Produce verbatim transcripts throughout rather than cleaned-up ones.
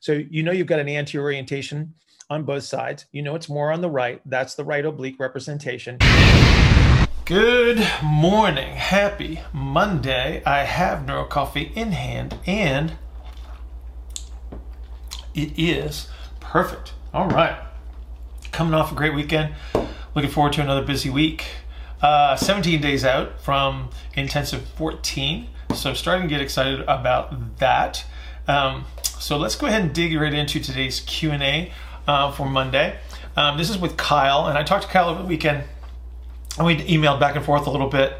So you know you've got an anti-orientation on both sides. You know it's more on the right. That's the right oblique representation. Good morning. Happy Monday. I have Neuro Coffee in hand and it is perfect. All right. Coming off a great weekend. Looking forward to another busy week. Uh, seventeen days out from intensive fourteen. So starting to get excited about that. Um, so let's go ahead and dig right into today's Q and A uh, for Monday. Um, this is with Kyle, and I talked to Kyle over the weekend, and we emailed back and forth a little bit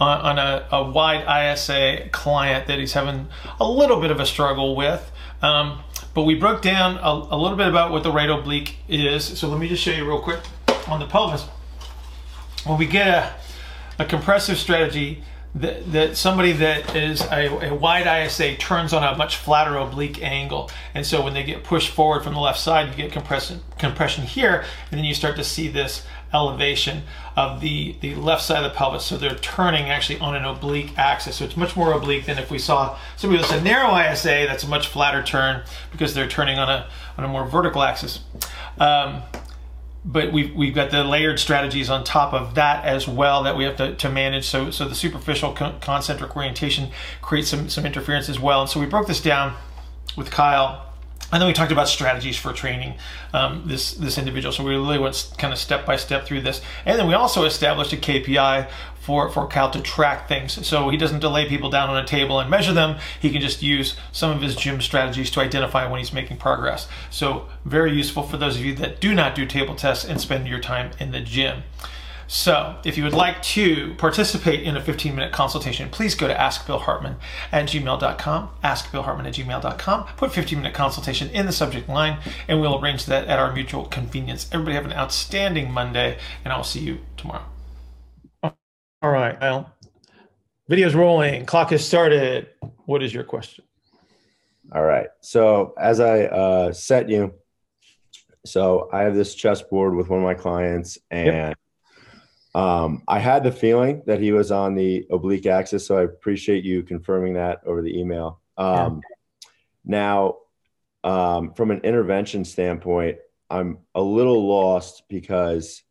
on, on a, a wide I S A client that he's having a little bit of a struggle with. Um, but we broke down a, a little bit about what the right oblique is. So let me just show you real quick on the pelvis. When we get a, a compressive strategy, That, that somebody that is a, a wide I S A turns on a much flatter oblique angle, and so when they get pushed forward from the left side, you get compression compression here, and then you start to see this elevation of the the left side of the pelvis. So they're turning actually on an oblique axis, so it's much more oblique than if we saw somebody with a narrow I S A. That's a much flatter turn because they're turning on a on a more vertical axis. Um, But we've, we've got the layered strategies on top of that as well that we have to, to manage. So, so the superficial con concentric orientation creates some, some interference as well. And so we broke this down with Kyle. And then we talked about strategies for training um, this, this individual. So we really went kind of step by step through this. And then we also established a K P I for, for Kyle to track things. So he doesn't delay people down on a table and measure them. He can just use some of his gym strategies to identify when he's making progress. So very useful for those of you that do not do table tests and spend your time in the gym. So if you would like to participate in a fifteen minute consultation, please go to ask bill hartman at gmail dot com, ask bill hartman at gmail dot com, put fifteen minute consultation in the subject line, and we'll arrange that at our mutual convenience. Everybody have an outstanding Monday, and I'll see you tomorrow. All right, well, video's rolling, clock has started. What is your question? All right, so as I uh, set you, so I have this chessboard with one of my clients, and yep. Um, I had the feeling that he was on the oblique axis, so I appreciate you confirming that over the email. Um, yeah. Now, um, from an intervention standpoint, I'm a little lost because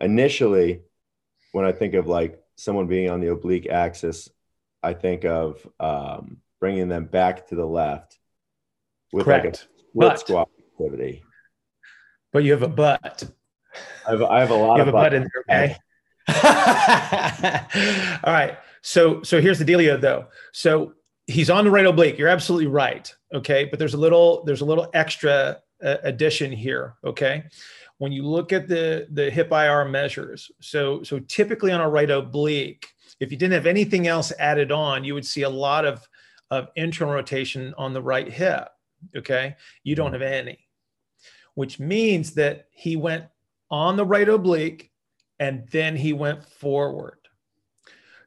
initially, when I think of like someone being on the oblique axis, I think of um, bringing them back to the left with Correct. like a split but, squat activity. But you have a but. I have, I have a lot you have of a but in there, okay? All right. So, so here's the dealio though. So he's on the right oblique. You're absolutely right. Okay. But there's a little, there's a little extra uh, addition here. Okay. When you look at the, the hip I R measures, so, so typically on a right oblique, if you didn't have anything else added on, you would see a lot of, of internal rotation on the right hip. Okay. You don't have any, which means that he went on the right oblique, and then he went forward.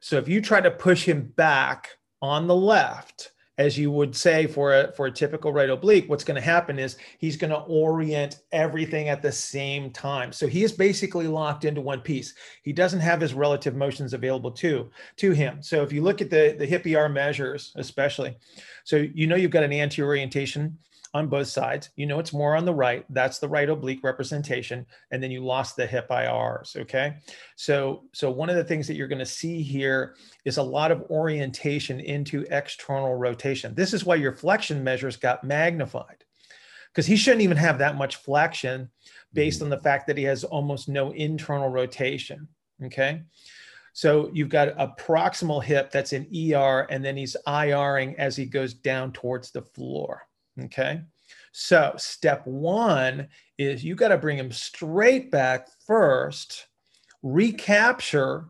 So if you try to push him back on the left, as you would say for a, for a typical right oblique, what's going to happen is he's going to orient everything at the same time. So he is basically locked into one piece. He doesn't have his relative motions available to, to him. So if you look at the, the hip E R measures, especially, so you know you've got an anti-orientation on both sides. You know it's more on the right. That's the right oblique representation. And then you lost the hip I Rs, okay? So, so one of the things that you're gonna see here is a lot of orientation into external rotation. This is why your flexion measures got magnified, because he shouldn't even have that much flexion based on the fact that he has almost no internal rotation, okay? So you've got a proximal hip that's in E R, and then he's I R-ing as he goes down towards the floor. Okay, so step one is you got to bring him straight back first, recapture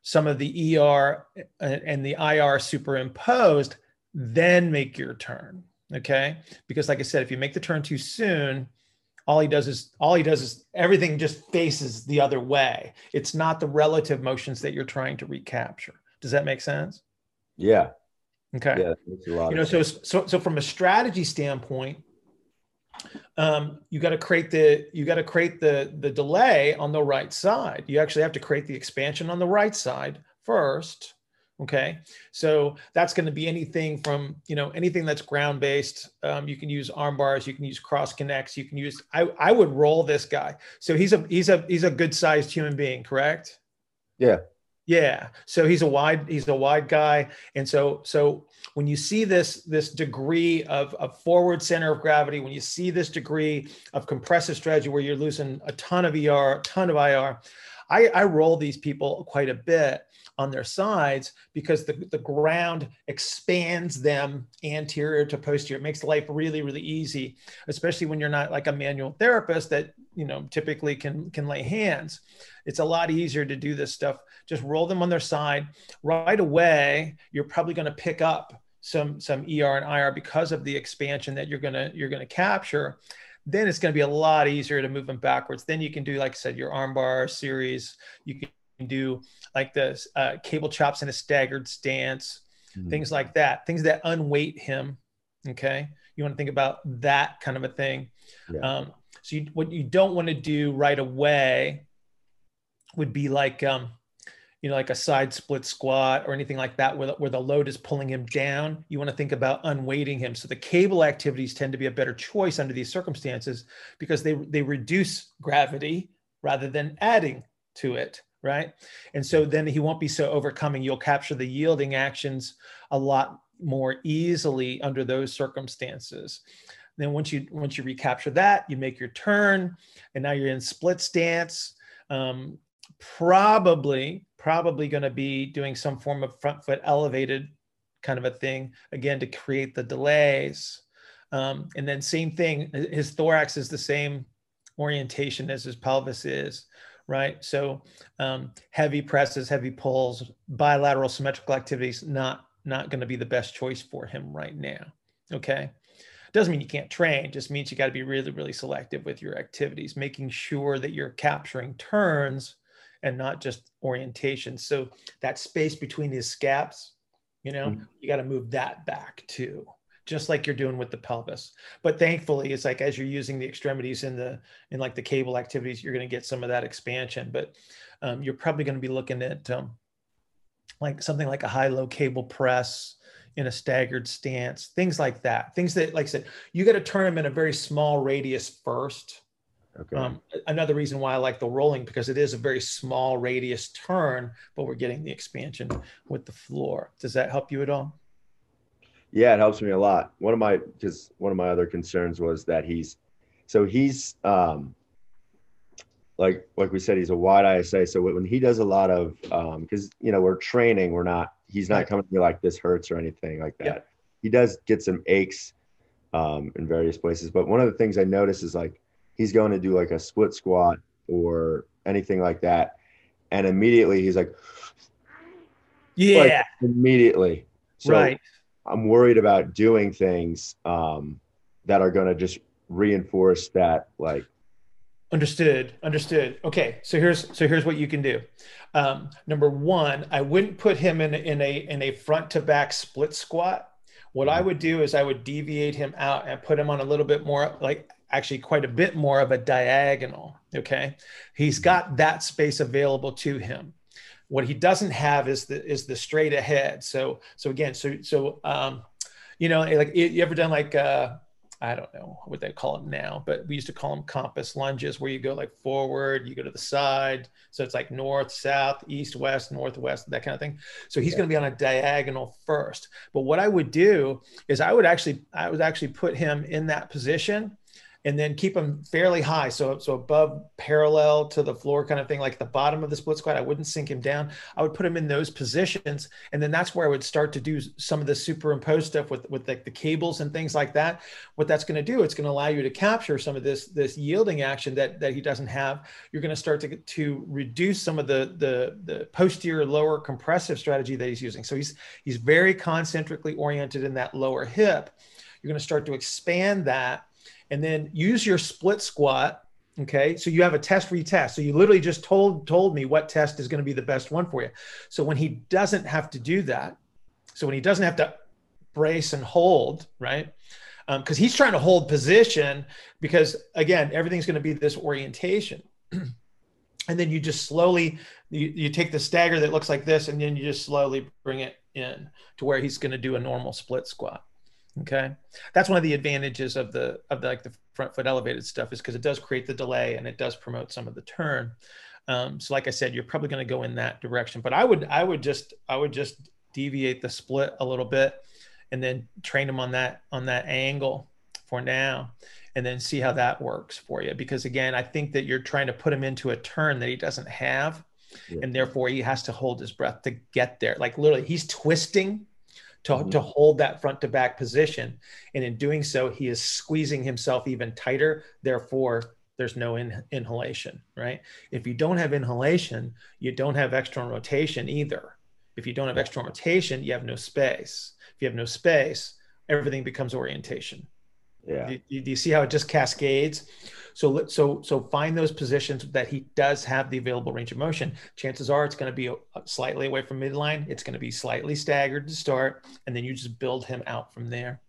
some of the E R and the I R superimposed, then make your turn. Okay, because like I said, if you make the turn too soon, all he does is all he does is everything just faces the other way. It's not the relative motions that you're trying to recapture. Does that make sense? Yeah. Okay. Yeah, that's a lot you know, so, so so from a strategy standpoint, um, you got to create the you got to create the the delay on the right side. You actually have to create the expansion on the right side first, Okay, so that's going to be anything from, you know, anything that's ground-based. Um, you can use arm bars, you can use cross connects, you can use, I, I would roll this guy. So he's a, he's a, he's a good sized human being, correct? Yeah. Yeah. So he's a wide, he's a wide guy. And so, so when you see this, this degree of, of forward center of gravity, when you see this degree of compressive strategy where you're losing a ton of E R, a ton of I R, I, I roll these people quite a bit on their sides because the, the ground expands them anterior to posterior. It makes life really, really easy, especially when you're not like a manual therapist that, you know, typically can, can lay hands. It's a lot easier to do this stuff. Just roll them on their side. Right away, you're probably going to pick up some, some E R and I R because of the expansion that you're going to, you're going to capture. Then it's going to be a lot easier to move them backwards. Then you can do, like I said, your arm bar series. You can do like this uh, cable chops in a staggered stance, mm-hmm. things like that, things that unweight him. Okay. You want to think about that kind of a thing. Yeah. Um, so you, what you don't want to do right away would be like, um, you know, like a side split squat or anything like that, where the, where the load is pulling him down. You want to think about unweighting him. So the cable activities tend to be a better choice under these circumstances because they, they reduce gravity rather than adding to it. Right. And so then he won't be so overcoming. You'll capture the yielding actions a lot more easily under those circumstances. And then once you, once you recapture that, you make your turn and now you're in split stance. Um, probably, probably going to be doing some form of front foot elevated kind of a thing, again, to create the delays. Um, and then same thing, his thorax is the same orientation as his pelvis is. Right. So um, heavy presses, heavy pulls, bilateral symmetrical activities, not not going to be the best choice for him right now. OK, doesn't mean you can't train, just means you got to be really, really selective with your activities, making sure that you're capturing turns and not just orientation. So that space between his scaps, you know, mm-hmm. you got to move that back, too. Just like you're doing with the pelvis. But thankfully, it's like as you're using the extremities in the in like the cable activities, you're going to get some of that expansion. But um, you're probably going to be looking at um, like something like a high-low cable press in a staggered stance, things like that. Things that, like I said, you got to turn them in a very small radius first. Okay. Um, another reason why I like the rolling, because it is a very small radius turn, but we're getting the expansion with the floor. Does that help you at all? Yeah, it helps me a lot. One of my, because one of my other concerns was that he's, so he's, um, like like we said, he's a wide I S A. So when he does a lot of, because um, you know we're training, we're not, he's not coming to me like this hurts or anything like that. Yeah. He does get some aches um, in various places, but one of the things I notice is like he's going to do like a split squat or anything like that, and immediately he's like, yeah, like, immediately, so, right. I'm worried about doing things um, that are going to just reinforce that, like. Understood. Understood. Okay. So here's, so here's what you can do. Um, number one, I wouldn't put him in, in a, in a front to back split squat. What I would do is I would deviate him out and put him on a little bit more, like actually quite a bit more of a diagonal. Okay. He's got that space available to him. What he doesn't have is the is the straight ahead. So so again, so so um, you know, like you ever done like uh, I don't know what they call it now, but we used to call them compass lunges, where you go like forward, you go to the side, so it's like north, south, east, west, northwest, that kind of thing. So he's yeah. going to be on a diagonal first. But what I would do is I would actually I would actually put him in that position. And then keep them fairly high. So, so above parallel to the floor kind of thing, like the bottom of the split squat, I wouldn't sink him down. I would put him in those positions. And then that's where I would start to do some of the superimposed stuff with, with like the cables and things like that. What that's going to do, it's going to allow you to capture some of this, this yielding action that, that he doesn't have. You're going to start to, to reduce some of the, the, the posterior lower compressive strategy that he's using. So he's, he's very concentrically oriented in that lower hip. You're going to start to expand that. And then use your split squat, okay? So you have a test retest. So you literally just told told me what test is going to be the best one for you. So when he doesn't have to do that, so when he doesn't have to brace and hold, right? Because um, he's trying to hold position because, again, everything's going to be this orientation. And then you just slowly, you, you take the stagger that looks like this, and then you just slowly bring it in to where he's gonna do a normal split squat. Okay, that's one of the advantages of the of the, like the front foot elevated stuff, is because it does create the delay and it does promote some of the turn. Um, so like I said, you're probably going to go in that direction, but I would I would just I would just deviate the split a little bit, and then train them on that on that angle for now, and then see how that works for you. Because again, I think that you're trying to put him into a turn that he doesn't have, yeah. and therefore he has to hold his breath to get there. Like literally, he's twisting To, mm-hmm. to hold that front to back position. And in doing so, he is squeezing himself even tighter. Therefore, there's no in, inhalation, right? If you don't have inhalation, you don't have external rotation either. If you don't have external rotation, you have no space. If you have no space, everything becomes orientation. Yeah. Do, do you see how it just cascades? So, so, so find those positions that he does have the available range of motion. Chances are it's going to be a, a slightly away from midline. It's going to be slightly staggered to start, and then you just build him out from there.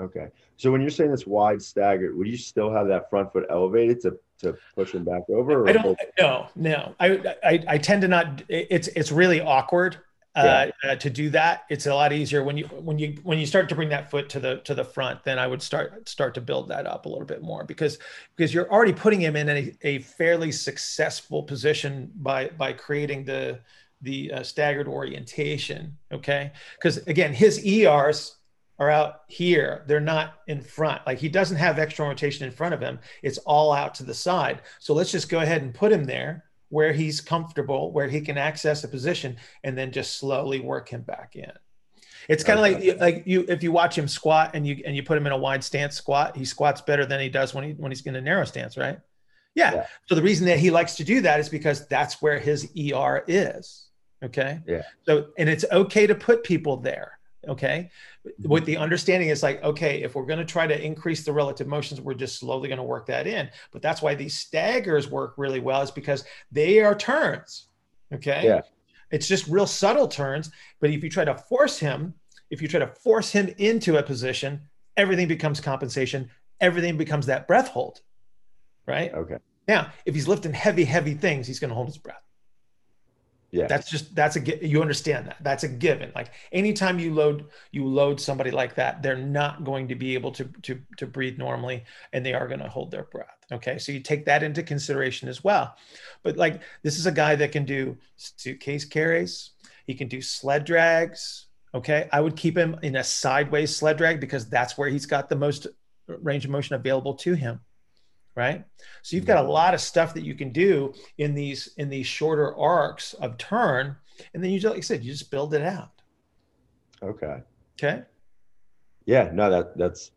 Okay. So when you're saying it's wide staggered, would you still have that front foot elevated to, to push him back over? Or I don't, no, no. I, I, I tend to not, it's, it's really awkward. Uh, yeah. uh, to do that, it's a lot easier when you when you when you start to bring that foot to the to the front. Then I would start start to build that up a little bit more, because because you're already putting him in a, a fairly successful position by by creating the the uh, staggered orientation. Okay, because again, his E Rs are out here; they're not in front. Like, he doesn't have external rotation in front of him; it's all out to the side. So let's just go ahead and put him there, where he's comfortable, where he can access a position, and then just slowly work him back in. It's kind of okay. like, like you, if you watch him squat and you, and you put him in a wide stance squat, he squats better than he does when he, when he's in a narrow stance, right? Yeah. yeah. So the reason that he likes to do that is because that's where his E R is. Okay. Yeah. So, and it's okay to put people there. Okay. Mm-hmm. With the understanding is like, okay, if we're going to try to increase the relative motions, we're just slowly going to work that in. But that's why these staggers work really well, is because they are turns. Okay. Yeah. It's just real subtle turns. But if you try to force him, if you try to force him into a position, everything becomes compensation. Everything becomes that breath hold. Right. Okay. Now, if he's lifting heavy, heavy things, he's going to hold his breath. Yeah. That's just, that's a, you understand that. That's a given. Like, anytime you load, you load somebody like that, they're not going to be able to, to, to breathe normally, and they are going to hold their breath. Okay. So you take that into consideration as well. But like, this is a guy that can do suitcase carries. He can do sled drags. Okay. I would keep him in a sideways sled drag, because that's where he's got the most range of motion available to him. Right. So you've got a lot of stuff that you can do in these, in these shorter arcs of turn. And then you just, like I said, you just build it out. Okay. Okay. Yeah, no, that that's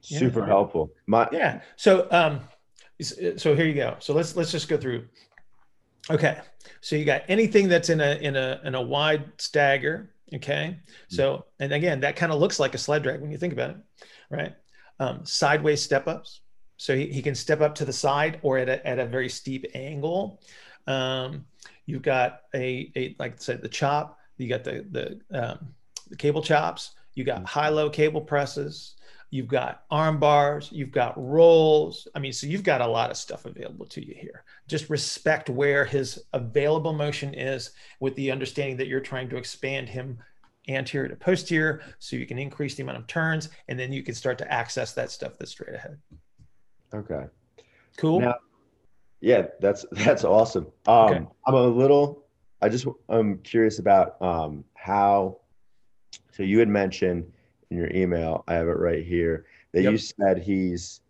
super yeah. helpful. My Yeah. So, um, so here you go. So let's, let's just go through. Okay. So you got anything that's in a, in a, in a wide stagger. Okay. So, and again, that kind of looks like a sled drag when you think about it, right? Um, sideways step ups. So he, he can step up to the side or at a, at a very steep angle. Um, you've got a, a, like I said, the chop, you got the, the, um, the cable chops, you got high-low cable presses, you've got arm bars, you've got rolls. I mean, so you've got a lot of stuff available to you here. Just respect where his available motion is, with the understanding that you're trying to expand him anterior to posterior, so you can increase the amount of turns, and then you can start to access that stuff that's straight ahead. Okay. Cool. Now, yeah, that's, that's awesome. Um, okay. I'm a little, I just, I'm curious about um, how, so you had mentioned in your email, I have it right here, that yep. you said he's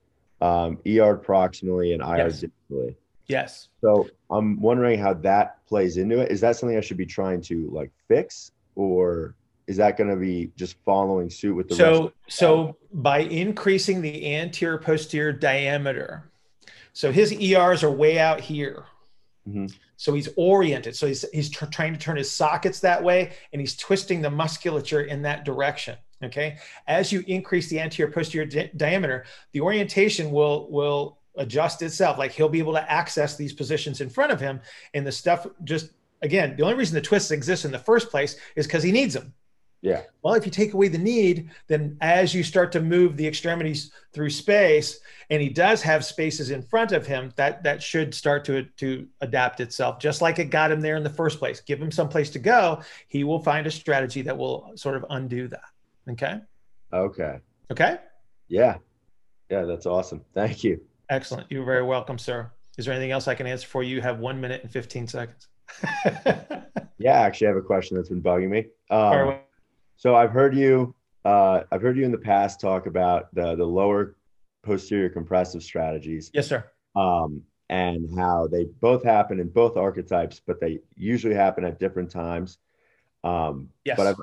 um, E R proximally and I R yes. digitally. Yes. So I'm wondering how that plays into it. Is that something I should be trying to like fix, or is that going to be just following suit with the so, rest of the so by increasing the anterior posterior diameter? So his E Rs are way out here. Mm-hmm. So he's oriented. So he's, he's tr trying to turn his sockets that way, and he's twisting the musculature in that direction. Okay. As you increase the anterior posterior di diameter, the orientation will, will adjust itself. Like, he'll be able to access these positions in front of him, and the stuff just, again, the only reason the twists exist in the first place is because he needs them. Yeah. Well, if you take away the need, then as you start to move the extremities through space, and he does have spaces in front of him, that that should start to to adapt itself, just like it got him there in the first place. Give him some place to go. He will find a strategy that will sort of undo that. Okay. Okay. Okay. Yeah. Yeah. That's awesome. Thank you. Excellent. You're very welcome, sir. Is there anything else I can answer for you? You have one minute and fifteen seconds. Yeah, actually I have a question that's been bugging me. Um, so I've heard you, uh, I've heard you in the past talk about the, the lower posterior compressive strategies. Yes, sir. Um, and how they both happen in both archetypes, but they usually happen at different times. Um, yes. But I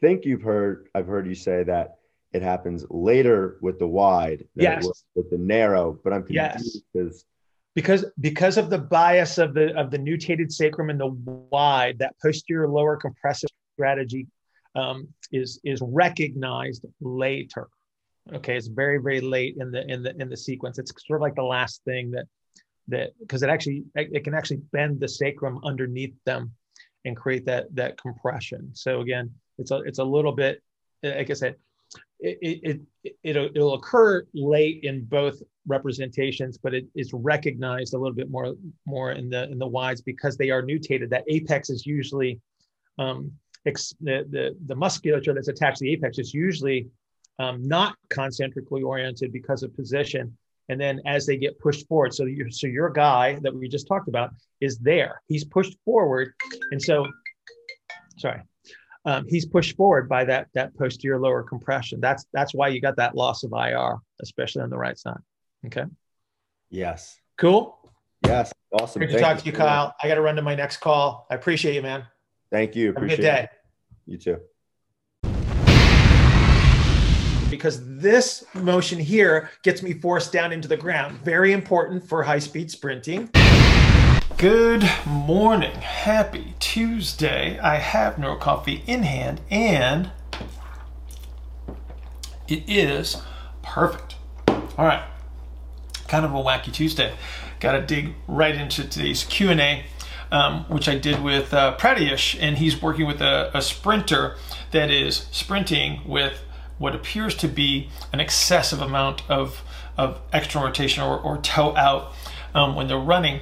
think you've heard, I've heard you say that it happens later with the wide than yes. it was with the narrow, but I'm confused because Because, because of the bias of the of the nutated sacrum and the wide, that posterior lower compressive strategy um, is is recognized later. Okay, it's very very late in the in the in the sequence. It's sort of like the last thing that that because it actually it can actually bend the sacrum underneath them and create that that compression. So again, it's a it's a little bit like I said. It, it, it, it'll, it'll occur late in both representations, but it is recognized a little bit more more in the in the wides because they are nutated. That apex is usually, um, ex, the, the, the musculature that's attached to the apex is usually um, not concentrically oriented because of position. And then as they get pushed forward, so, you're, so your guy that we just talked about is there. He's pushed forward. And so, sorry. Um, he's pushed forward by that that posterior lower compression. That's that's why you got that loss of I R, especially on the right side. Okay. Yes. Cool. Yes. Awesome. Great to talk to you, Kyle. I got to run to my next call. I appreciate you, man. Thank you. Have a good day. You too. Because this motion here gets me forced down into the ground. Very important for high-speed sprinting. Good morning. Happy Tuesday. I have Neuro Coffee in hand and it is perfect. All right. Kind of a wacky Tuesday. Got to dig right into today's Q and A, um, which I did with uh, Pratyush, and he's working with a, a sprinter that is sprinting with what appears to be an excessive amount of, of external rotation or, or toe out um, when they're running.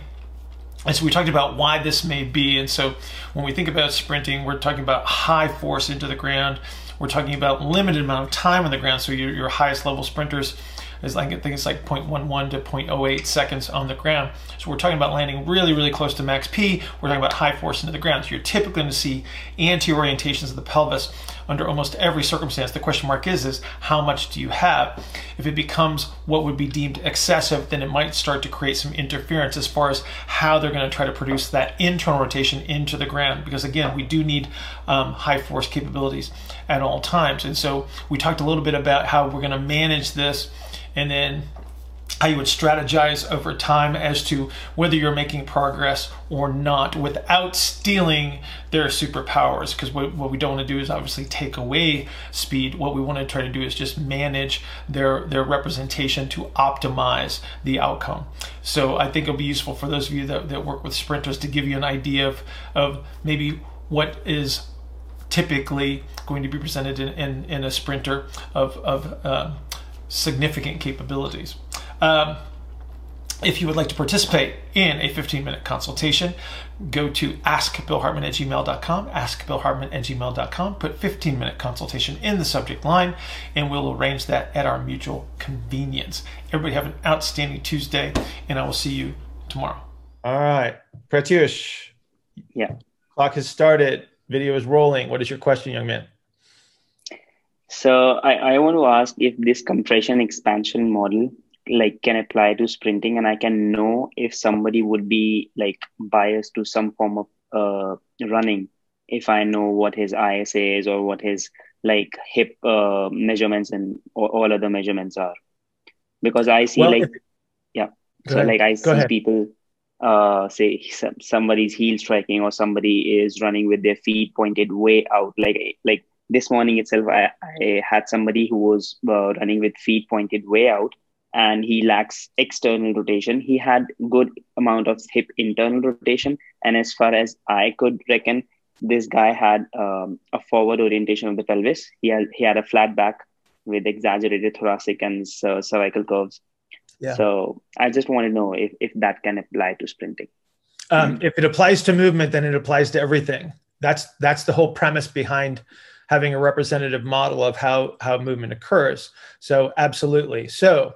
And so we talked about why this may be. And so when we think about sprinting, we're talking about high force into the ground. We're talking about limited amount of time on the ground. So your, your highest level sprinters is like, I think it's like zero point one one to zero point zero eight seconds on the ground. So we're talking about landing really, really close to max P. We're talking about high force into the ground. So you're typically going to see anti-orientations of the pelvis under almost every circumstance. The question mark is, is how much do you have? If it becomes what would be deemed excessive, then it might start to create some interference as far as how they're going to try to produce that internal rotation into the ground. Because again, we do need um, high force capabilities at all times. And so we talked a little bit about how we're going to manage this and then how you would strategize over time as to whether you're making progress or not without stealing their superpowers. Because what, what we don't want to do is obviously take away speed. What we want to try to do is just manage their, their representation to optimize the outcome. So I think it'll be useful for those of you that, that work with sprinters to give you an idea of, of maybe what is typically going to be presented in, in, in a sprinter of, of uh, significant capabilities. Um, if you would like to participate in a fifteen minute consultation, go to ask bill hartman at gmail dot com, ask bill hartman at gmail dot com, put fifteen minute consultation in the subject line, and we'll arrange that at our mutual convenience. Everybody have an outstanding Tuesday, and I will see you tomorrow. All right. Pratyush. Yeah. Clock has started. Video is rolling. What is your question, young man? So I, I want to ask if this compression expansion model like can apply to sprinting, and I can know if somebody would be like biased to some form of uh, running if I know what his I S A is or what his like hip uh, measurements and or all other measurements are, because I see well, like if, yeah so ahead. like I see people uh, say some, somebody's heel striking or somebody is running with their feet pointed way out. Like like this morning itself I, I had somebody who was uh, running with feet pointed way out. And he lacks external rotation. He had good amount of hip internal rotation. And as far as I could reckon, this guy had um, a forward orientation of the pelvis. He had, he had a flat back with exaggerated thoracic and uh, cervical curves. Yeah. So I just want to know if, if that can apply to sprinting. Um, if it applies to movement, then it applies to everything. That's, that's the whole premise behind having a representative model of how, how movement occurs. So absolutely. So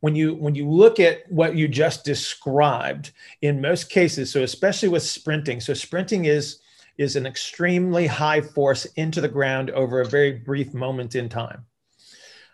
when you, when you look at what you just described, in most cases, so especially with sprinting, so sprinting is, is an extremely high force into the ground over a very brief moment in time,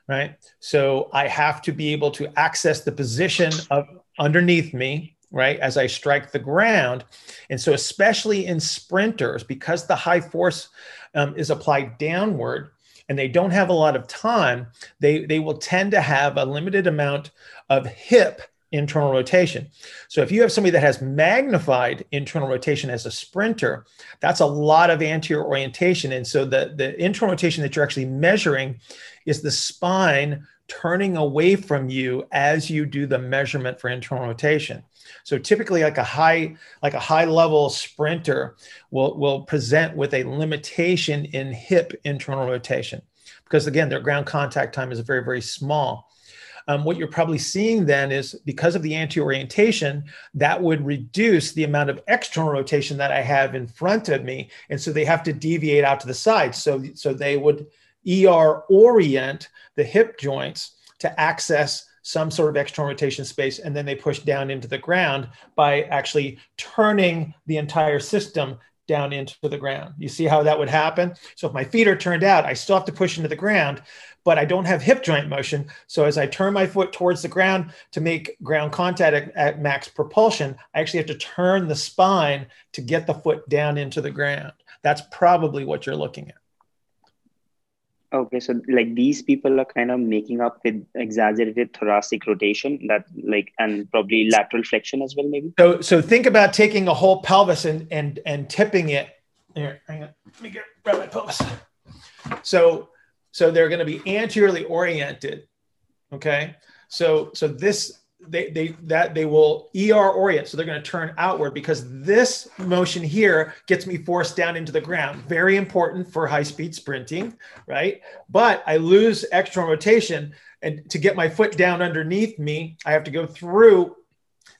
right? So I have to be able to access the position of underneath me, right, as I strike the ground. And so especially in sprinters, because the high force um, is applied downward and they don't have a lot of time, they, they will tend to have a limited amount of hip internal rotation. So if you have somebody that has magnified internal rotation as a sprinter, that's a lot of anterior orientation. And so the, the internal rotation that you're actually measuring is the spine turning away from you as you do the measurement for internal rotation. So typically like a high, like a high level sprinter will, will present with a limitation in hip internal rotation, because again, their ground contact time is very, very small. Um, what you're probably seeing then is, because of the anterior orientation, that would reduce the amount of external rotation that I have in front of me. And so they have to deviate out to the side. So, so they would E R orient the hip joints to access some sort of external rotation space, and then they push down into the ground by actually turning the entire system down into the ground. You see how that would happen? So if my feet are turned out, I still have to push into the ground, but I don't have hip joint motion. So as I turn my foot towards the ground to make ground contact at, at max propulsion, I actually have to turn the spine to get the foot down into the ground. That's probably what you're looking at. Okay, so like these people are kind of making up with exaggerated thoracic rotation, that like, and probably lateral flexion as well, maybe. So, so think about taking a whole pelvis and and and tipping it. Here, hang on, let me get grab my pelvis. So, so they're going to be anteriorly oriented. Okay, so so this they they that they will E R orient. So they're going to turn outward because this motion here gets me forced down into the ground. Very important for high speed sprinting, right? But I lose external rotation, and to get my foot down underneath me, I have to go through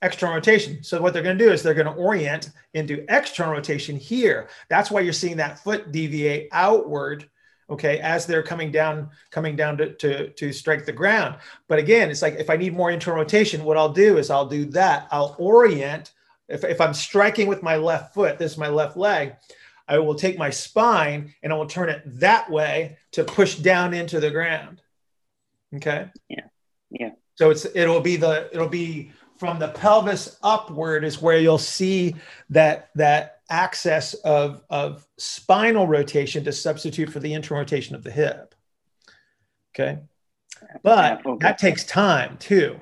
external rotation. So what they're going to do is they're going to orient into external rotation here. That's why you're seeing that foot deviate outward, okay, as they're coming down, coming down to, to, to strike the ground. But again, it's like, if I need more internal rotation, what I'll do is I'll do that. I'll orient, if, if I'm striking with my left foot, this is my left leg, I will take my spine and I will turn it that way to push down into the ground. Okay? Yeah, yeah. So it's, it'll be the, it'll be from the pelvis upward is where you'll see that, that, access of, of spinal rotation to substitute for the internal rotation of the hip. Okay. But yeah, okay. That takes time too.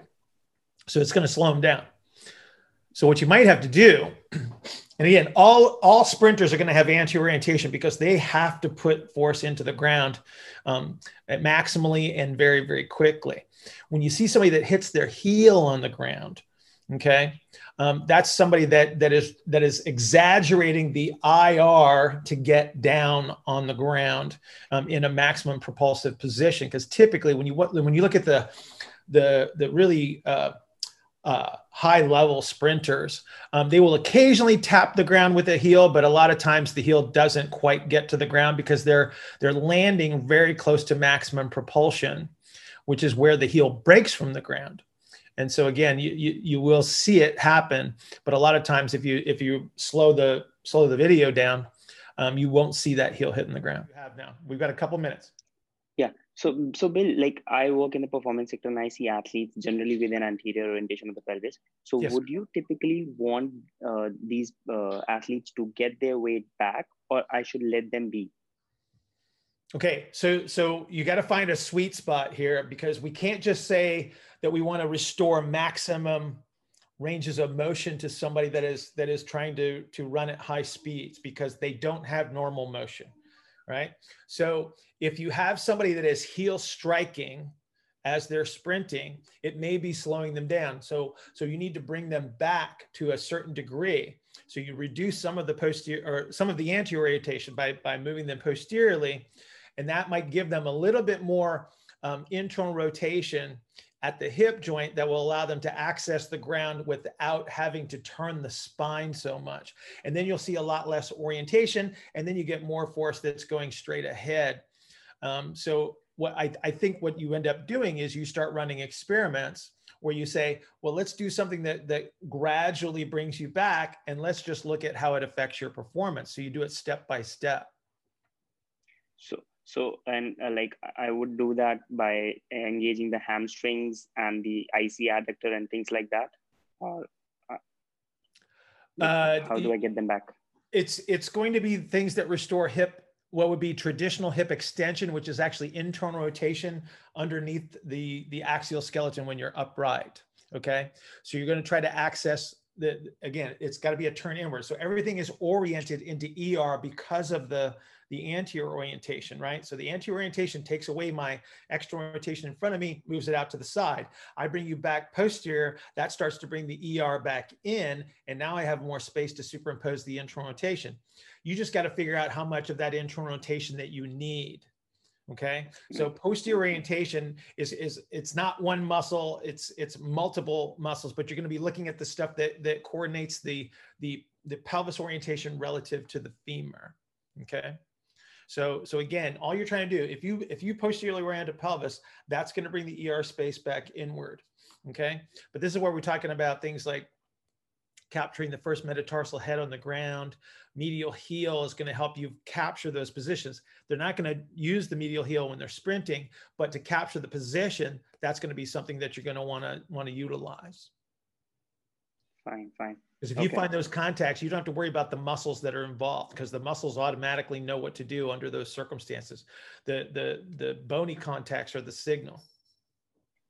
So it's going to slow them down. So what you might have to do, and again, all, all sprinters are going to have anterior orientation because they have to put force into the ground um, maximally and very, very quickly. When you see somebody that hits their heel on the ground, okay, um, that's somebody that that is that is exaggerating the I R to get down on the ground um, in a maximum propulsive position. Because typically, when you when you look at the the the really uh, uh, high level sprinters, um, they will occasionally tap the ground with a heel, but a lot of times the heel doesn't quite get to the ground because they're they're landing very close to maximum propulsion, which is where the heel breaks from the ground. And so again, you, you, you will see it happen, but a lot of times if you, if you slow the, slow the video down, um, you won't see that heel hitting the ground. We have now. We've got a couple minutes. Yeah. So, so Bill, like I work in the performance sector and I see athletes generally with an anterior orientation of the pelvis. So yes. Would you typically want uh, these uh, athletes to get their weight back, or I should let them be? Okay, so so you got to find a sweet spot here, because we can't just say that we want to restore maximum ranges of motion to somebody that is that is trying to to run at high speeds, because they don't have normal motion, right? So if you have somebody that is heel striking as they're sprinting, it may be slowing them down. So, so you need to bring them back to a certain degree. So you reduce some of the posterior or some of the anterior rotation by, by moving them posteriorly. And that might give them a little bit more um, internal rotation at the hip joint that will allow them to access the ground without having to turn the spine so much. And then you'll see a lot less orientation, and then you get more force that's going straight ahead. Um, so what I, I think what you end up doing is you start running experiments where you say, well, let's do something that, that gradually brings you back, and let's just look at how it affects your performance. So you do it step by step. So. So, and uh, like I would do that by engaging the hamstrings and the I C adductor and things like that. Or uh, uh, how do I get them back? It's, it's going to be things that restore hip, what would be traditional hip extension, which is actually internal rotation underneath the, the axial skeleton when you're upright. Okay. So you're going to try to access the, again, it's got to be a turn inward. So everything is oriented into E R because of the, the anterior orientation, right? So the anterior orientation takes away my external rotation in front of me, moves it out to the side. I bring you back posterior, that starts to bring the E R back in, and now I have more space to superimpose the internal rotation. You just got to figure out how much of that internal rotation that you need. Okay, so posterior orientation is, is it's not one muscle, it's it's multiple muscles, but you're going to be looking at the stuff that that coordinates the the the pelvis orientation relative to the femur. Okay. So, so again, all you're trying to do, if you, if you posteriorly orient a pelvis, that's going to bring the E R space back inward. Okay. But this is where we're talking about things like capturing the first metatarsal head on the ground. Medial heel is going to help you capture those positions. They're not going to use the medial heel when they're sprinting, but to capture the position, that's going to be something that you're going to want to want to utilize. Fine, fine. Because if okay. you find those contacts, you don't have to worry about the muscles that are involved, because the muscles automatically know what to do under those circumstances. The the the bony contacts are the signal.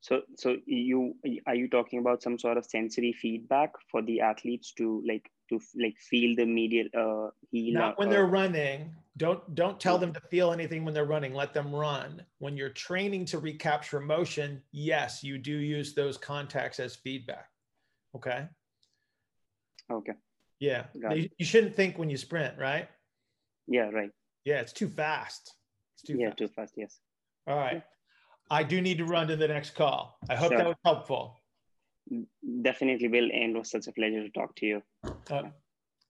So so you are you talking about some sort of sensory feedback for the athletes to like to like feel the medial uh, heel? Not when they're running. Don't don't tell them to feel anything when they're running. Let them run. When you're training to recapture motion, yes, you do use those contacts as feedback. Okay. Okay. Yeah. You, you shouldn't think when you sprint, right? Yeah, right. Yeah, it's too fast. It's too yeah, fast. too fast, yes. All right. I do need to run to the next call. I hope sure. that was helpful. Definitely, Bill, and it was such a pleasure to talk to you. Uh,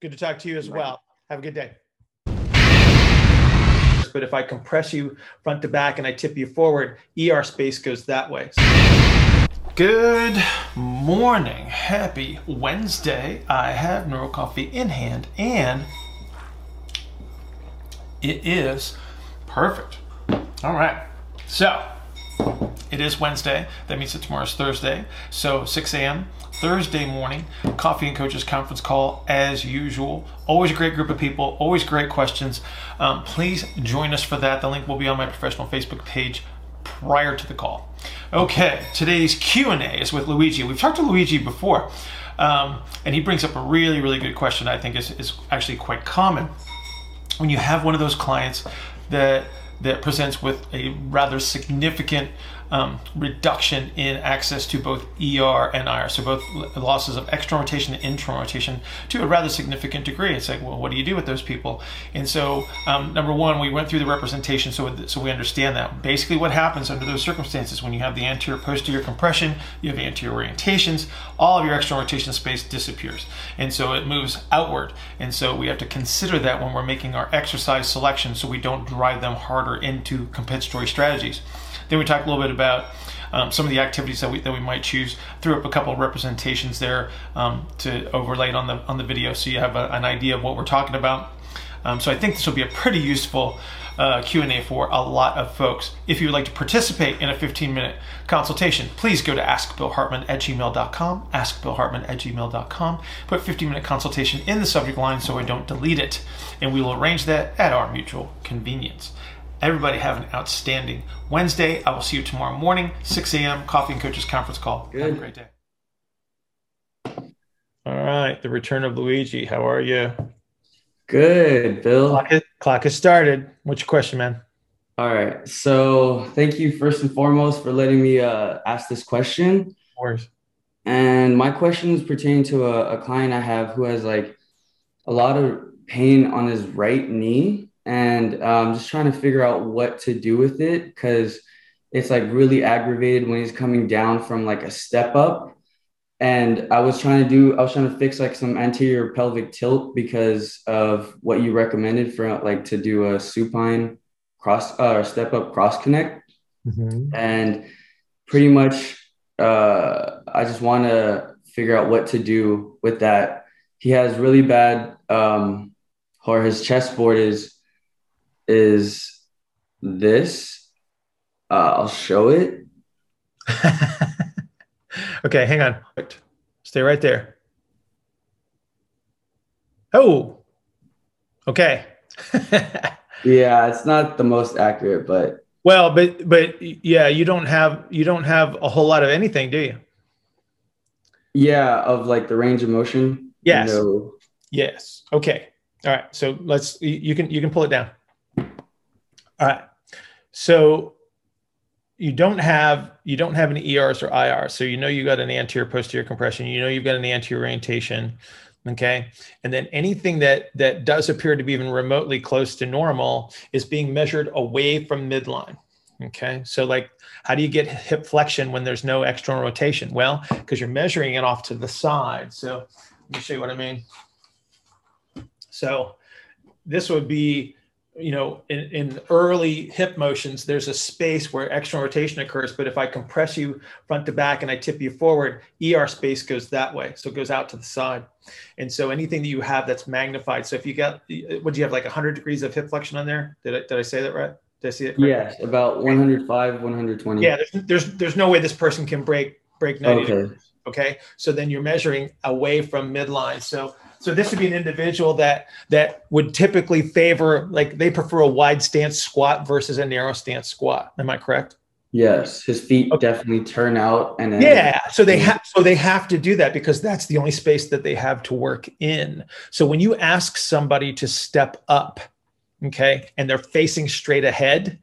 good to talk to you as Bye. well. Have a good day. But if I compress you front to back and I tip you forward, E R space goes that way. Good morning, happy Wednesday. I have Neuro Coffee in hand and it is perfect. All right, so it is Wednesday. That means that tomorrow's Thursday. So six A M Thursday morning, Coffee and Coaches conference call as usual. Always a great group of people, always great questions. Um, please join us for that. The link will be on my professional Facebook page prior to the call. Okay, today's Q and A is with Luigi. We've talked to Luigi before, um, and he brings up a really, really good question I think is, is actually quite common. When you have one of those clients that, that presents with a rather significant um, reduction in access to both E R and I R, so both losses of external rotation and internal rotation to a rather significant degree. It's like, well, what do you do with those people? And so, um, number one, we went through the representation, so, so we understand that. Basically what happens under those circumstances, when you have the anterior posterior compression, you have anterior orientations, all of your external rotation space disappears. And so it moves outward. And so we have to consider that when we're making our exercise selection, so we don't drive them harder into compensatory strategies. Then we talked a little bit about um, some of the activities that we that we might choose. Threw up a couple of representations there um, to overlay on the on the video, so you have a, an idea of what we're talking about. Um, so I think this will be a pretty useful uh, Q and A for a lot of folks. If you would like to participate in a fifteen minute consultation, please go to ask bill hartman at gmail dot com. ask bill hartman at gmail dot com. Put fifteen minute consultation in the subject line so I don't delete it, and we will arrange that at our mutual convenience. Everybody have an outstanding Wednesday. I will see you tomorrow morning, six A M Coffee and Coaches conference call. Good. Have a great day. All right, the return of Luigi. How are you? Good, Bill. Clock, clock has started. What's your question, man? All right. So thank you first and foremost for letting me uh, ask this question. Of course. And my question is pertaining to a, a client I have who has like a lot of pain on his right knee, and I'm um, just trying to figure out what to do with it because it's like really aggravated when he's coming down from like a step up. And I was trying to do, I was trying to fix like some anterior pelvic tilt because of what you recommended for like to do a supine cross uh, or step up cross connect. Mm-hmm. And pretty much uh, I just want to figure out what to do with that. He has really bad, um, or his chessboard is, is this, uh, I'll show it. Okay. Hang on. Stay right there. Oh, okay. Yeah. It's not the most accurate, but well, but, but yeah, you don't have, you don't have a whole lot of anything, do you? Yeah. Of like the range of motion. Yes. No. Yes. Okay. All right. So let's, you can, you can pull it down. All right. So you don't have, you don't have any E Rs or I Rs. So, you know, you got an anterior posterior compression, you know, you've got an anterior orientation. Okay. And then anything that, that does appear to be even remotely close to normal is being measured away from midline. Okay. So like, how do you get hip flexion when there's no external rotation? Well, because you're measuring it off to the side. So let me show you what I mean. So this would be, you know, in, in early hip motions, there's a space where external rotation occurs. But if I compress you front to back and I tip you forward, E R space goes that way. So it goes out to the side. And so anything that you have that's magnified. So if you got, would you have like one hundred degrees of hip flexion on there? Did I, did I say that right? Did I see it correctly? Yes, about one oh five, one twenty. Yeah, there's, there's, there's no way this person can break, break ninety degrees. Okay. So then you're measuring away from midline. So So this would be an individual that that would typically favor, like they prefer a wide stance squat versus a narrow stance squat. Am I correct? Yes, his feet okay. definitely turn out, and then yeah, so they have so they have to do that because that's the only space that they have to work in. So when you ask somebody to step up, okay, and they're facing straight ahead,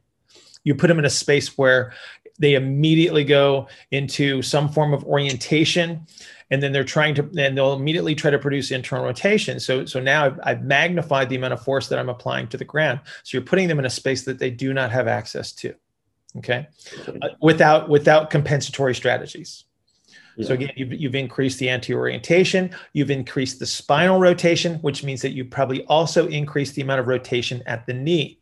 you put them in a space where they immediately go into some form of orientation, and then they're trying to, and they'll immediately try to produce internal rotation. So, so now I've, I've magnified the amount of force that I'm applying to the ground. So you're putting them in a space that they do not have access to, okay, uh, without without compensatory strategies. Yeah. So again, you've, you've increased the anterior orientation, you've increased the spinal rotation, which means that you probably also increased the amount of rotation at the knee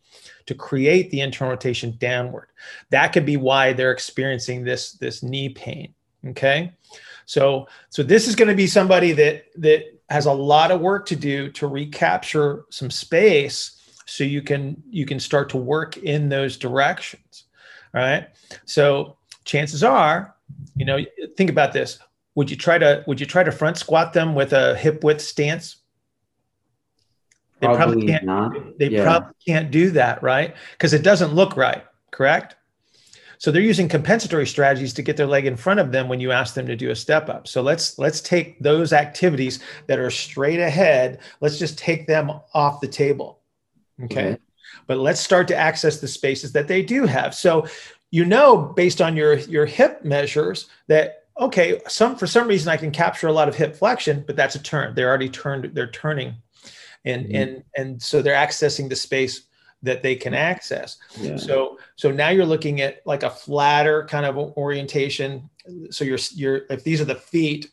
to create the internal rotation downward. That could be why they're experiencing this, this knee pain, okay? So, so this is going to be somebody that, that has a lot of work to do to recapture some space so you can, you can start to work in those directions, all right? So chances are, you know, think about this. Would you try to, would you try to front squat them with a hip width stance? They probably, probably can't, not. They yeah. probably can't do that, right? Because it doesn't look right, correct? So they're using compensatory strategies to get their leg in front of them when you ask them to do a step up. So let's let's take those activities that are straight ahead, let's just take them off the table, okay? Mm-hmm. But let's start to access the spaces that they do have. So you know, based on your, your hip measures that, okay, some for some reason I can capture a lot of hip flexion, but that's a turn. They're already turned, they're turning. And, mm-hmm. and, and so they're accessing the space that they can access. Yeah. So, so now you're looking at like a flatter kind of orientation. So you're, you're, if these are the feet,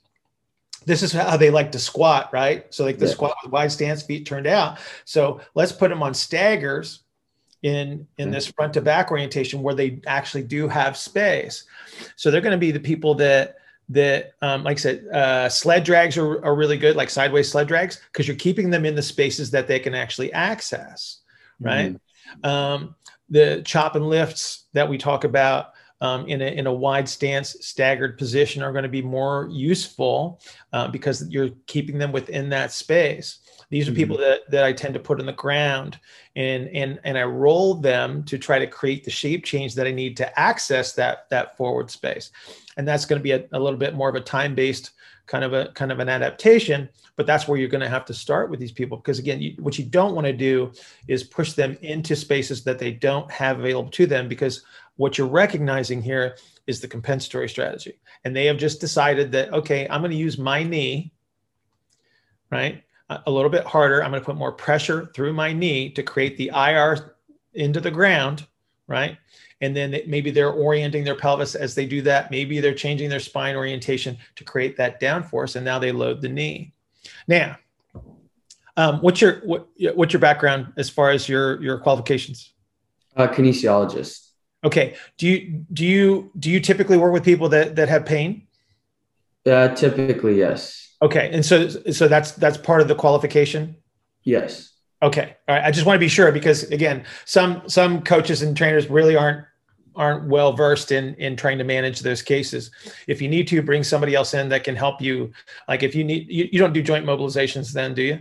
this is how they like to squat, right? So like the yeah. squat with wide stance, feet turned out. So let's put them on staggers in, in mm-hmm. this front to back orientation where they actually do have space. So they're going to be the people that, that, um, like I said, uh, sled drags are, are really good, like sideways sled drags, because you're keeping them in the spaces that they can actually access, right? Mm-hmm. Um, the chop and lifts that we talk about um, in, a, in a wide stance, staggered position are going to be more useful uh, because you're keeping them within that space. These are people that, that I tend to put on the ground and, and, and I roll them to try to create the shape change that I need to access that, that forward space. and that's going to be a, a little bit more of a time-based kind of a kind of an adaptation. But that's where you're going to have to start with these people, because again, you, what you don't want to do is push them into spaces that they don't have available to them, because what you're recognizing here is the compensatory strategy, and they have just decided that, okay, I'm going to use my knee, right, a little bit harder. I'm going to put more pressure through my knee to create the I R into the ground, right? And then maybe they're orienting their pelvis as they do that. Maybe they're changing their spine orientation to create that downforce, and now they load the knee. Now, um, what's your what, what's your background as far as your your qualifications? Uh, kinesiologist. Okay. Do you do you do you typically work with people that that have pain? Uh, typically, yes. Okay, and so so that's that's part of the qualification. Yes. Okay. All right. I just want to be sure, because again, some some coaches and trainers really aren't aren't well versed in in trying to manage those cases. If you need to, bring somebody else in that can help you. Like if you need, you, you don't do joint mobilizations then, do you?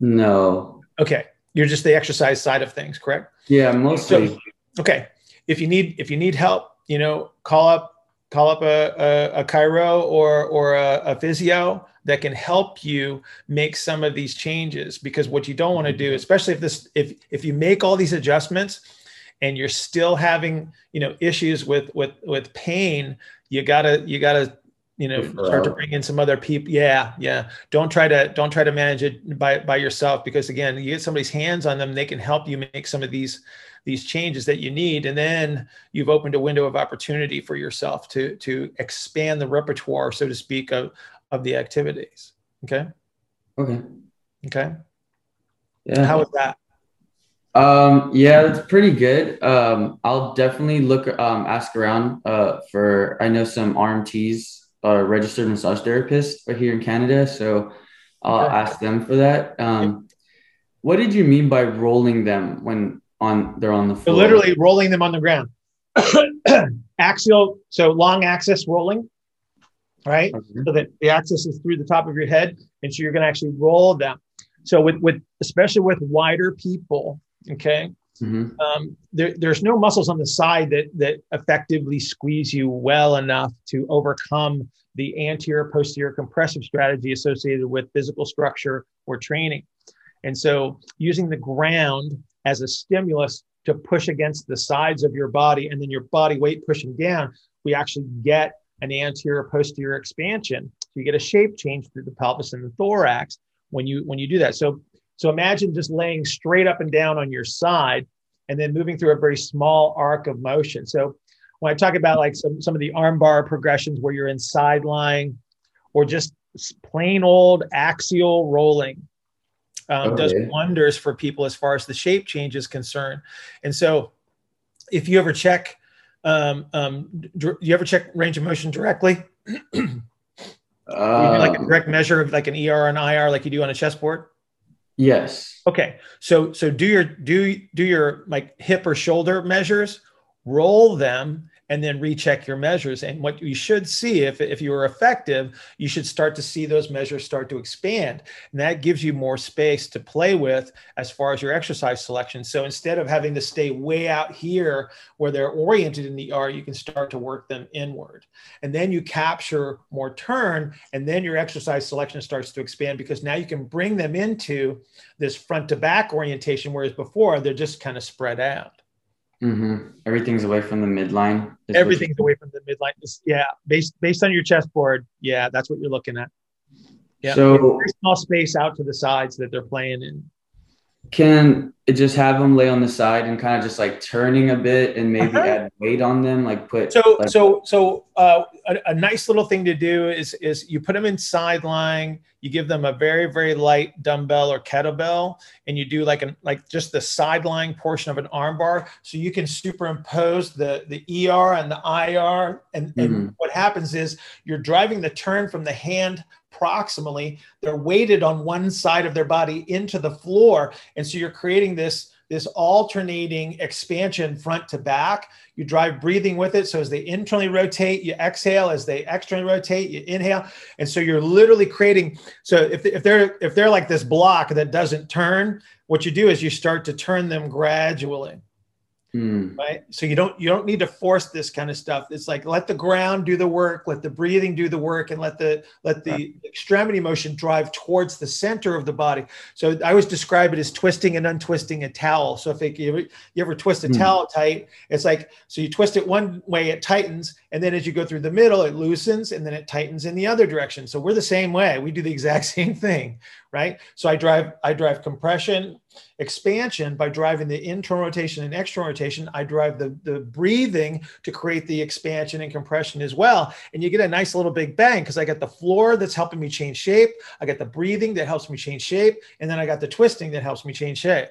No. Okay. You're just the exercise side of things, correct? Yeah, mostly. So, okay. If you need if you need help, you know, call up call up a a, a chiro or or a, a physio that can help you make some of these changes, because what you don't want to do, especially if this, if, if you make all these adjustments and you're still having, you know, issues with, with, with pain, you gotta, you gotta, you know, start to bring in some other people. Yeah. Yeah. Don't try to, don't try to manage it by, by yourself, because again, you get somebody's hands on them, they can help you make some of these, these changes that you need. And then you've opened a window of opportunity for yourself to, to expand the repertoire, so to speak, of, of the activities. Okay. Okay. Okay. Yeah. How was that? Um, yeah, it's pretty good. Um, I'll definitely look, um, ask around, uh, for, I know some R M Ts, uh, registered massage therapists are here in Canada. So I'll okay. ask them for that. Um, what did you mean by rolling them when on, they're on the floor? So literally rolling them on the ground, axial. So long axis rolling. Right. Mm-hmm. So that the axis is through the top of your head. And so you're going to actually roll them. So with, with, especially with wider people, okay. Mm-hmm. Um, there, there's no muscles on the side that, that effectively squeeze you well enough to overcome the anterior posterior compressive strategy associated with physical structure or training. And so using the ground as a stimulus to push against the sides of your body, and then your body weight pushing down, we actually get an anterior posterior expansion. So you get a shape change through the pelvis and the thorax when you, when you do that. So, so imagine just laying straight up and down on your side and then moving through a very small arc of motion. So when I talk about like some, some of the arm bar progressions where you're in side lying or just plain old axial rolling, um, oh, does yeah. wonders for people as far as the shape change is concerned. And so if you ever check, Um, um, do you ever check range of motion directly? um, like a direct measure of like an E R and I R, like you do on a chessboard? Yes. Okay. So, so do your, do, do your like hip or shoulder measures, roll them, and then recheck your measures. And what you should see, if, if you are effective, you should start to see those measures start to expand. And that gives you more space to play with as far as your exercise selection. So instead of having to stay way out here where they're oriented in the E R, you can start to work them inward. And then you capture more turn, and then your exercise selection starts to expand, because now you can bring them into this front to back orientation, whereas before they're just kind of spread out. Mm-hmm. Everything's away from the midline. Everything's away from the midline. It's, yeah. Based, based on your chessboard. Yeah. That's what you're looking at. Yeah. So very small space out to the sides that they're playing in. Can it just have them lay on the side and kind of just like turning a bit and maybe uh-huh. add weight on them? Like put, so, like, so, so uh, a, a nice little thing to do is, is you put them in side lying, you give them a very, very light dumbbell or kettlebell, and you do like an, like just the side lying portion of an arm bar. So you can superimpose the, the E R and the I R. And, mm-hmm. and what happens is you're driving the turn from the hand proximally, they're weighted on one side of their body into the floor. And so you're creating this, this alternating expansion front to back. You drive breathing with it. So as they internally rotate, you exhale. As they externally rotate, you inhale. And so you're literally creating. So if, if they're, if they're like this block that doesn't turn, what you do is you start to turn them gradually. Mm. Right. So you don't you don't need to force this kind of stuff. It's like, let the ground do the work, let the breathing do the work, and let the let the right. extremity motion drive towards the center of the body. So I always describe it as twisting and untwisting a towel. So if it, you, ever, you ever twist a mm. towel tight, it's like, so you twist it one way, it tightens, and then as you go through the middle, it loosens, and then it tightens in the other direction. So we're the same way. We do the exact same thing, right? So I drive I drive compression, expansion by driving the internal rotation and external rotation. I drive the, the breathing to create the expansion and compression as well. And you get a nice little big bang, because I got the floor that's helping me change shape. I got the breathing that helps me change shape. And then I got the twisting that helps me change shape.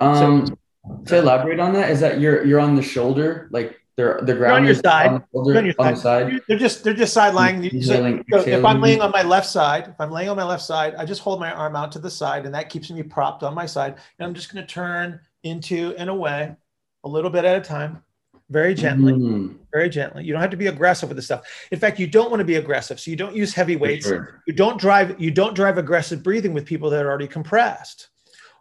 Um, so, to elaborate on that, is that you're, you're on the shoulder, like they're, the ground on your side, on the shoulder, on your on side. The side. They're just, they're just side lying. So, so if I'm laying on my left side, if I'm laying on my left side, I just hold my arm out to the side, and that keeps me propped on my side. And I'm just going to turn into and away a little bit at a time, very gently, mm. very gently. You don't have to be aggressive with this stuff. In fact, you don't want to be aggressive. So you don't use heavy weights. Sure. You don't drive, you don't drive aggressive breathing with people that are already compressed,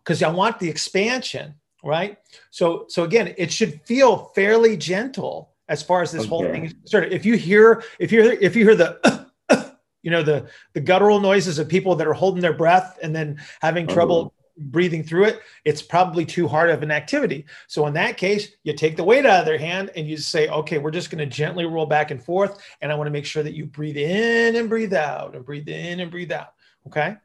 because I want the expansion. Right. So, so again, it should feel fairly gentle as far as this okay. whole thing is concerned. If you hear, if you hear, if you hear the, uh, uh, you know, the, the guttural noises of people that are holding their breath and then having oh. trouble breathing through it, it's probably too hard of an activity. So in that case, you take the weight out of their hand and you say, okay, we're just going to gently roll back and forth. And I want to make sure that you breathe in and breathe out and breathe in and breathe out. Okay.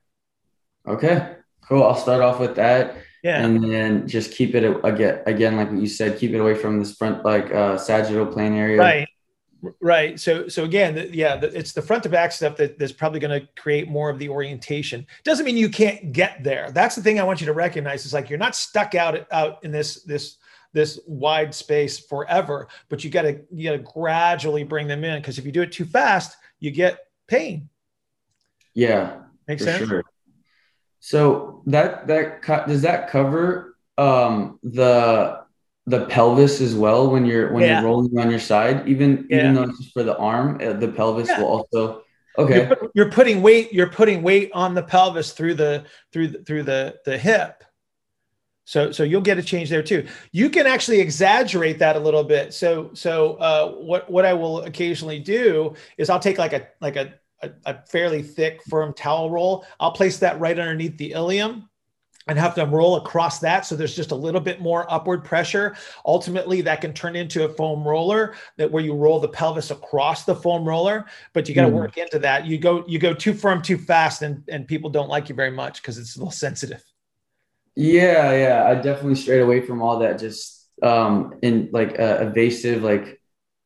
Okay, cool. I'll start off with that. Yeah. And then just keep it again, again, like you said, keep it away from this front, like uh, sagittal plane area. Right. Right. So, so again, the, yeah, the, it's the front to back stuff that, that's probably going to create more of the orientation. Doesn't mean you can't get there. That's the thing I want you to recognize, is like, you're not stuck out, out in this, this, this wide space forever, but you got to, you got to gradually bring them in. Cause if you do it too fast, you get pain. Yeah. Makes sense. Sure. So that, that, does that cover, um, the, the pelvis as well? When you're, when yeah. you're rolling on your side, even, yeah. even though it's just for the arm, the pelvis yeah. will also, okay. You're, you're putting weight, you're putting weight on the pelvis through the, through the, through the, the hip. So, so you'll get a change there too. You can actually exaggerate that a little bit. So, so, uh, what, what I will occasionally do is I'll take like a, like a, A, a fairly thick, firm towel roll. I'll place that right underneath the ilium and have them roll across that. So there's just a little bit more upward pressure. Ultimately, that can turn into a foam roller, that where you roll the pelvis across the foam roller, but you got to mm. work into that. You go, you go too firm, too fast, and, and people don't like you very much because it's a little sensitive. Yeah. Yeah. I definitely strayed away from all that. Just um, in like uh, evasive, like,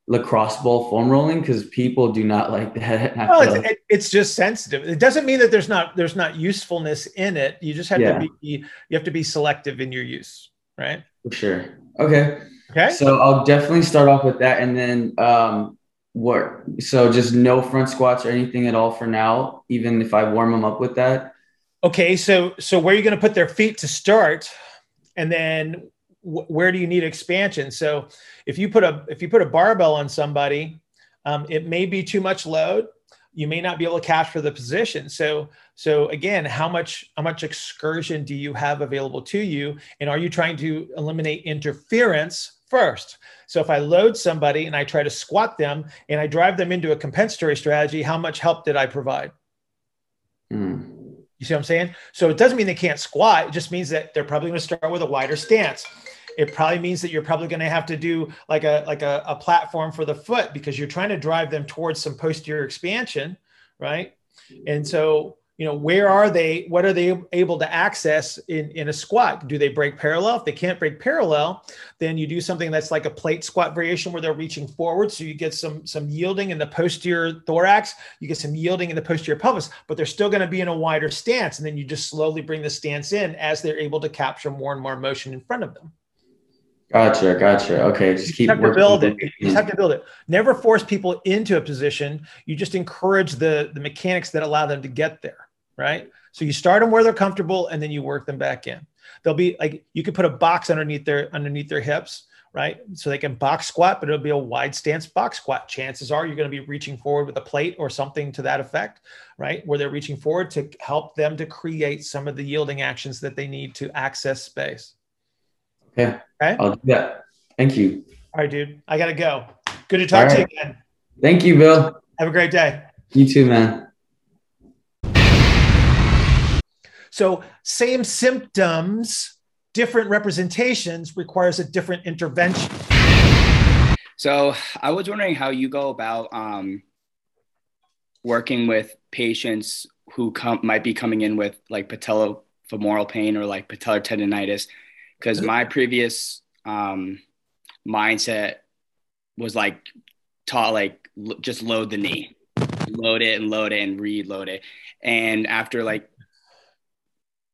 lacrosse ball foam rolling, because people do not like that. Well, it's, it, it's just sensitive. It doesn't mean that there's not there's not usefulness in it. You just have yeah. to be you have to be selective in your use, right? For sure. Okay. Okay. So I'll definitely start off with that, and then um, work. So just no front squats or anything at all for now, even if I warm them up with that. Okay. So so where are you going to put their feet to start, and then where do you need expansion? So if you put a, if you put a barbell on somebody, um, it may be too much load. You may not be able to capture the position. So, so again, how much, how much excursion do you have available to you? And are you trying to eliminate interference first? So if I load somebody and I try to squat them and I drive them into a compensatory strategy, how much help did I provide? Mm. You see what I'm saying? So it doesn't mean they can't squat. It just means that they're probably going to start with a wider stance. It probably means that you're probably going to have to do like a, like a, a platform for the foot, because you're trying to drive them towards some posterior expansion, right? And so, you know, where are they? What are they able to access in, in a squat? Do they break parallel? If they can't break parallel, then you do something that's like a plate squat variation where they're reaching forward. So you get some, some yielding in the posterior thorax, you get some yielding in the posterior pelvis, but they're still going to be in a wider stance. And then you just slowly bring the stance in as they're able to capture more and more motion in front of them. Gotcha. Gotcha. Okay. Just keep you have to build it. You just have to build it. Never force people into a position. You just encourage the, the mechanics that allow them to get there. Right. So you start them where they're comfortable and then you work them back in. They'll be like, you could put a box underneath their, underneath their hips. Right. So they can box squat, but it'll be a wide stance box squat. Chances are you're going to be reaching forward with a plate or something to that effect, right? Where they're reaching forward to help them to create some of the yielding actions that they need to access space. Yeah. Okay. I'll do that. Thank you. All right, dude. I got to go. Good to talk All to right. you again. Thank you, Bill. Have a great day. You too, man. So same symptoms, different representations requires a different intervention. So I was wondering how you go about um, working with patients who come, might be coming in with like patellofemoral pain or like patellar tendonitis, because my previous um, mindset was like taught like l- just load the knee, load it and load it and reload it. And after like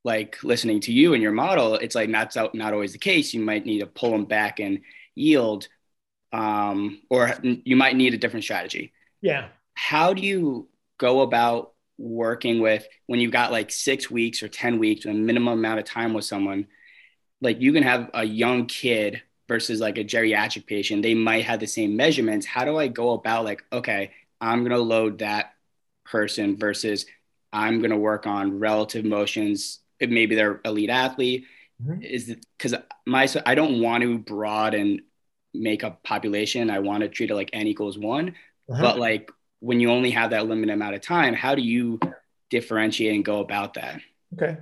like listening to you and your model, it's like that's not, not always the case. You might need to pull them back and yield, um, or you might need a different strategy. Yeah. How do you go about working with when you've got like six weeks or ten weeks, a minimum amount of time with someone? Like you can have a young kid versus like a geriatric patient. They might have the same measurements. How do I go about like, okay, I'm going to load that person versus I'm going to work on relative motions. Maybe they're elite athlete. Mm-hmm. Is it, cause my, so I don't want to broaden make a population. I want to treat it like N equals one, uh-huh. but like, when you only have that limited amount of time, how do you differentiate and go about that? Okay.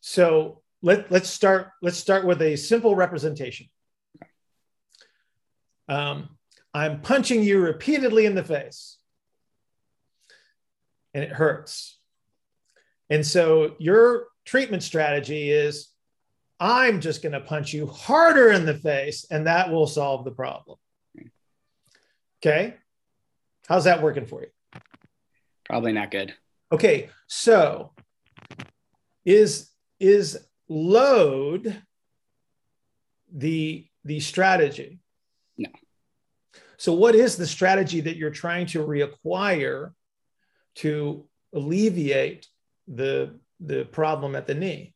So let, let's start, let's start with a simple representation. Um, I'm punching you repeatedly in the face and it hurts. And so your treatment strategy is I'm just going to punch you harder in the face and that will solve the problem. Okay. How's that working for you? Probably not good. Okay, so is is load the the strategy? No. So what is the strategy that you're trying to reacquire to alleviate the the problem at the knee?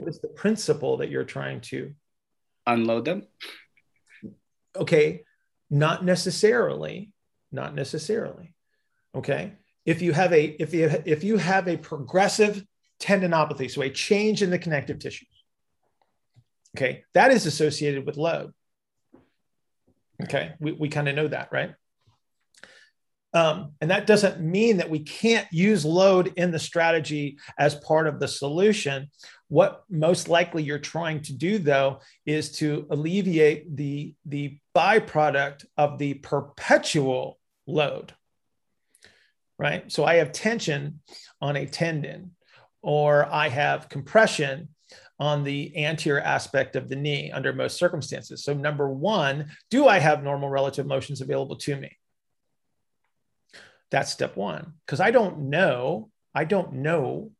What is the principle that you're trying to unload them? Okay. Not necessarily, not necessarily. Okay. If you have a, if you, if you have a progressive tendinopathy, so a change in the connective tissues, okay, that is associated with load. Okay. We, we kind of know that, right? Um, and that doesn't mean that we can't use load in the strategy as part of the solution. What most likely you're trying to do, though, is to alleviate the, the byproduct of the perpetual load, right? So I have tension on a tendon, or I have compression on the anterior aspect of the knee under most circumstances. So number one, do I have normal relative motions available to me? That's step one, because I don't know, I don't know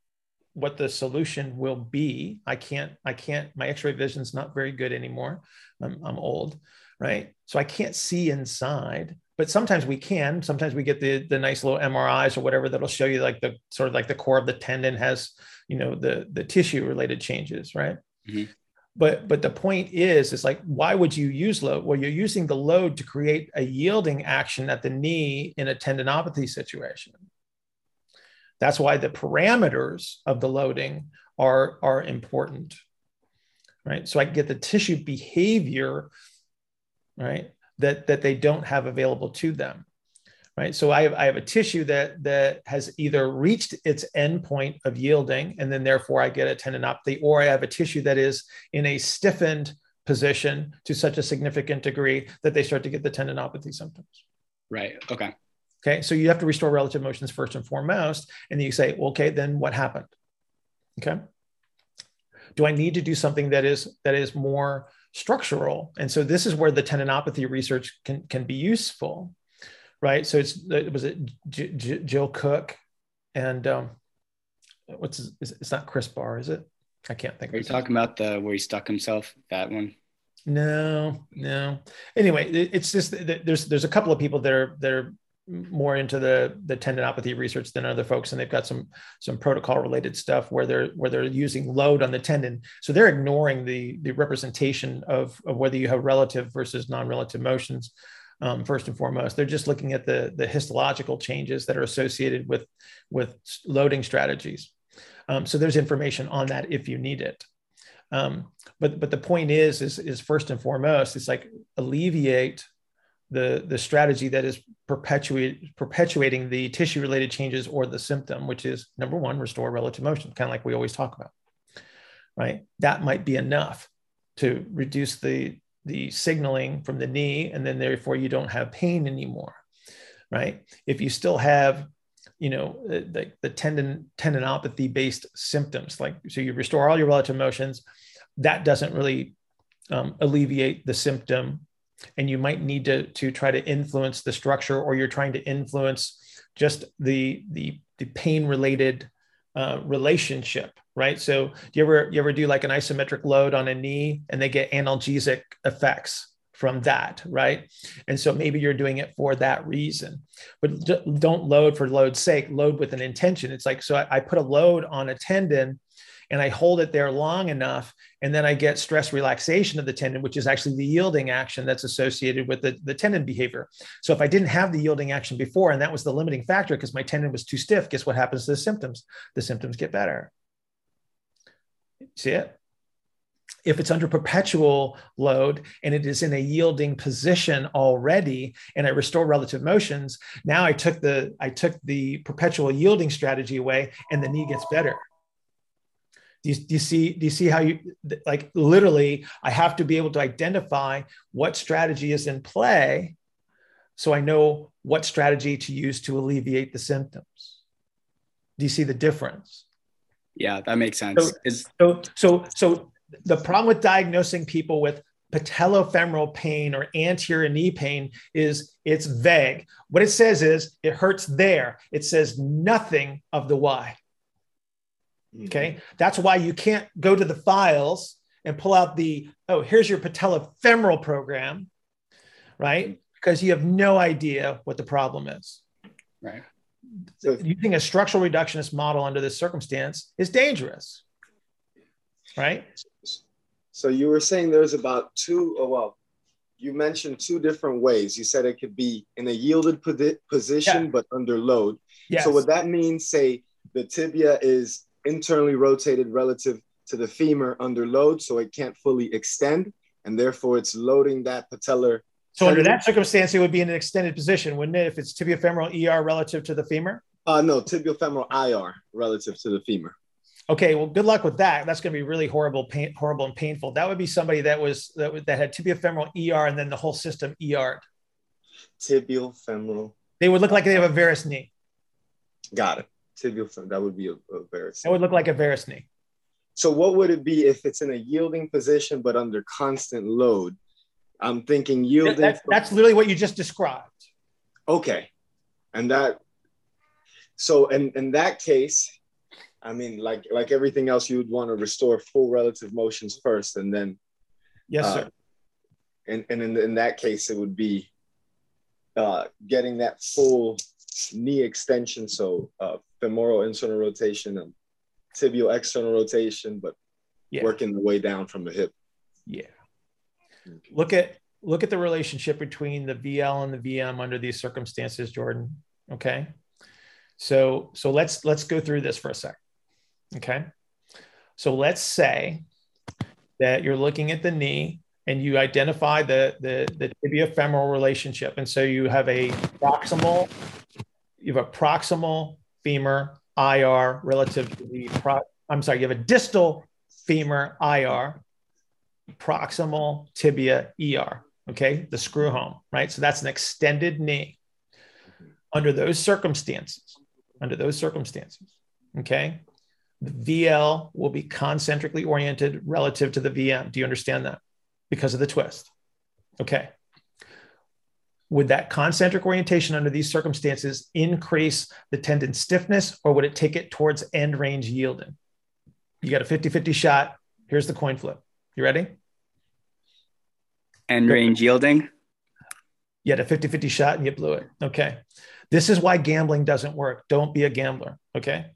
what the solution will be. I can't, I can't, my x-ray vision's not very good anymore. I'm, I'm old, right? So I can't see inside, but sometimes we can, sometimes we get the, the nice little M R Is or whatever that'll show you like the sort of like the core of the tendon has, you know, the, the tissue related changes, right? Mm-hmm. But, but the point is, is like, why would you use load? Well, you're using the load to create a yielding action at the knee in a tendinopathy situation. That's why the parameters of the loading are, are important, right? So I can get the tissue behavior, right, that, that they don't have available to them, right? So I have, I have a tissue that, that has either reached its endpoint of yielding, and then therefore I get a tendinopathy, or I have a tissue that is in a stiffened position to such a significant degree that they start to get the tendinopathy symptoms. Right, okay. Okay, so you have to restore relative motions first and foremost, and then you say, well, okay, then what happened? Okay, do I need to do something that is that is more structural? And so this is where the tendinopathy research can can be useful, right? So it's it was it J- J- Jill Cook, and um, what's his, it's not Chris Barr, is it? I can't think. Are you talking about the where he stuck himself? That one. No, no. Anyway, it's just there's there's a couple of people that are that are. more into the, the tendinopathy research than other folks. And they've got some, some protocol related stuff where they're, where they're using load on the tendon. So they're ignoring the, the representation of, of whether you have relative versus non-relative motions. Um, first and foremost, they're just looking at the, the histological changes that are associated with, with loading strategies. Um, so there's information on that if you need it. Um, but but the point is, is, is first and foremost, it's like alleviate the, the strategy that is perpetuate, perpetuating the tissue-related changes or the symptom, which is number one, restore relative motion, kind of like we always talk about, right? That might be enough to reduce the, the signaling from the knee, and then therefore you don't have pain anymore, right? If you still have, you know, the, the tendon tendinopathy based symptoms, like, so you restore all your relative motions, that doesn't really um, alleviate the symptom. And you might need to, to try to influence the structure, or you're trying to influence just the, the, the pain related uh, relationship, right? So do you ever, you ever do like an isometric load on a knee and they get analgesic effects from that, right? And so maybe you're doing it for that reason, but don't load for load's sake, load with an intention. It's like, so I, I put a load on a tendon and I hold it there long enough, and then I get stress relaxation of the tendon, which is actually the yielding action that's associated with the, the tendon behavior. So if I didn't have the yielding action before, and that was the limiting factor because my tendon was too stiff, guess what happens to the symptoms? The symptoms get better. See it? If it's under perpetual load and it is in a yielding position already, and I restore relative motions, now I took the, I took the perpetual yielding strategy away and the knee gets better. Do you, do you see, do you see how you, like literally, I have to be able to identify what strategy is in play so I know what strategy to use to alleviate the symptoms. Do you see the difference? Yeah, that makes sense. So, so, so, so the problem with diagnosing people with patellofemoral pain or anterior knee pain is it's vague. What it says is it hurts there. It says nothing of the why. Okay. That's why you can't go to the files and pull out the, oh, here's your patellofemoral program, right? Because you have no idea what the problem is. Right. So using a structural reductionist model under this circumstance is dangerous, right? So you were saying there's about two, oh, well, you mentioned two different ways. You said it could be in a yielded position, yeah, but under load. Yes. So would that mean, say, the tibia is internally rotated relative to the femur under load, so it can't fully extend, and therefore it's loading that patellar. So under that circumstance, it would be in an extended position, wouldn't it? If it's tibiofemoral E R relative to the femur? Uh, no, tibiofemoral I R relative to the femur. Okay, well, good luck with that. That's going to be really horrible, pain, horrible and painful. That would be somebody that was that, that had tibiofemoral E R and then the whole system E R'd. Tibiofemoral. They would look like they have a varus knee. Got it. Tibiofemoral, that would be a, a varus. That would look like a varus knee. So what would it be if it's in a yielding position but under constant load? I'm thinking yielding. That, that, that's literally what you just described. Okay, and that. So in in that case, I mean, like like everything else, you would want to restore full relative motions first, and then. Yes, uh, sir. And and in in that case, it would be. Uh, getting that full knee extension, so uh, femoral internal rotation and tibial external rotation, but yeah, working the way down from the hip. Yeah. Okay. Look at look at the relationship between the V L and the V M under these circumstances, Jordan. Okay. So so let's let's go through this for a sec. Okay. So let's say that you're looking at the knee, and you identify the, the, the tibiofemoral relationship. And so you have a proximal, you have a proximal femur I R relative to the, pro, I'm sorry, you have a distal femur I R, proximal tibia E R, okay? The screw home, right? So that's an extended knee. Under those circumstances, under those circumstances, okay? The V L will be concentrically oriented relative to the V M. Do you understand that? Because of the twist. Okay. Would that concentric orientation under these circumstances increase the tendon stiffness, or would it take it towards end range yielding? You got a fifty fifty shot. Here's the coin flip. You ready? End range yielding. You had a fifty fifty shot and you blew it. Okay. This is why gambling doesn't work. Don't be a gambler. Okay.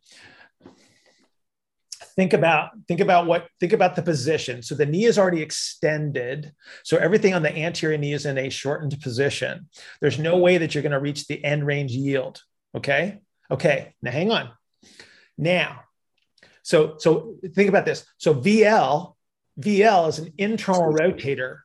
Think about, think about what, think about the position. So the knee is already extended. So everything on the anterior knee is in a shortened position. There's no way that you're going to reach the end range yield. Okay. Okay. Now hang on. Now, so, so think about this. So V L V L is an internal rotator.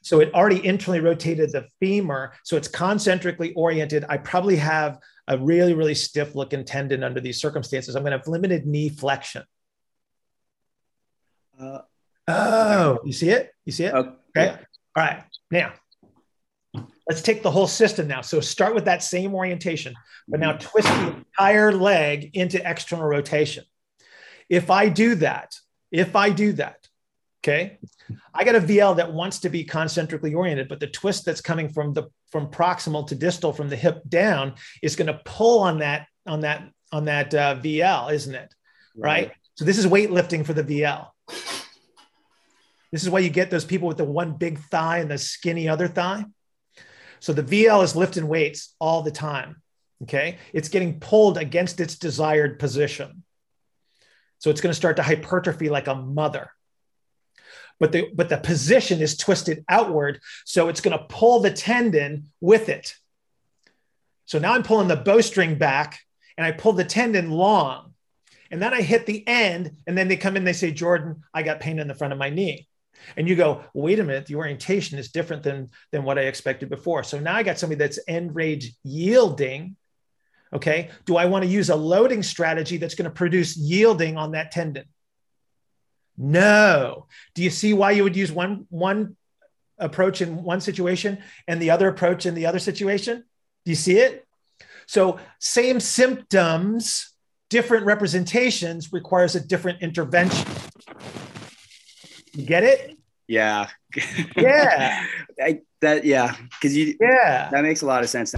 So it already internally rotated the femur. So it's concentrically oriented. I probably have a really, really stiff looking tendon under these circumstances. I'm going to have limited knee flexion. Uh, oh, you see it? You see it? Okay. Yeah. All right. Now, let's take the whole system now. So start with that same orientation, but now twist the entire leg into external rotation. If I do that, if I do that, okay, I got a V L that wants to be concentrically oriented, but the twist that's coming from the from proximal to distal, from the hip down, is going to pull on that on that on that uh, V L, isn't it? Right. Right. So this is weightlifting for the V L. This is why you get those people with the one big thigh and the skinny other thigh. So the V L is lifting weights all the time. Okay. It's getting pulled against its desired position. So it's going to start to hypertrophy like a mother. But the, but the position is twisted outward. So it's going to pull the tendon with it. So now I'm pulling the bowstring back and I pull the tendon long. And then I hit the end. And then they come in, they say, Jordan, I got pain in the front of my knee. And you go, wait a minute, the orientation is different than, than what I expected before. So now I got somebody that's end range yielding. Okay. Do I want to use a loading strategy that's going to produce yielding on that tendon? No. Do you see why you would use one, one approach in one situation and the other approach in the other situation? Do you see it? So same symptoms, different representations requires a different intervention. You get it? Yeah. Yeah. I, that, yeah. Cause you, yeah, that makes a lot of sense.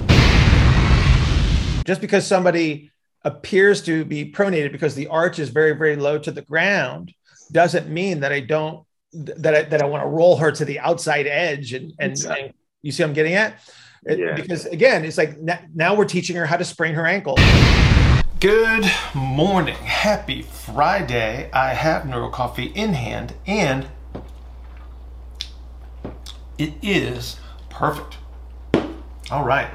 Just because somebody appears to be pronated because the arch is very, very low to the ground doesn't mean that I don't, that I, that I want to roll her to the outside edge. And, and, exactly. and you see what I'm getting at? It, yeah. Because again, it's like now we're teaching her how to sprain her ankle. Good morning. Happy Friday. I have Neuro Coffee in hand and it is perfect. All right.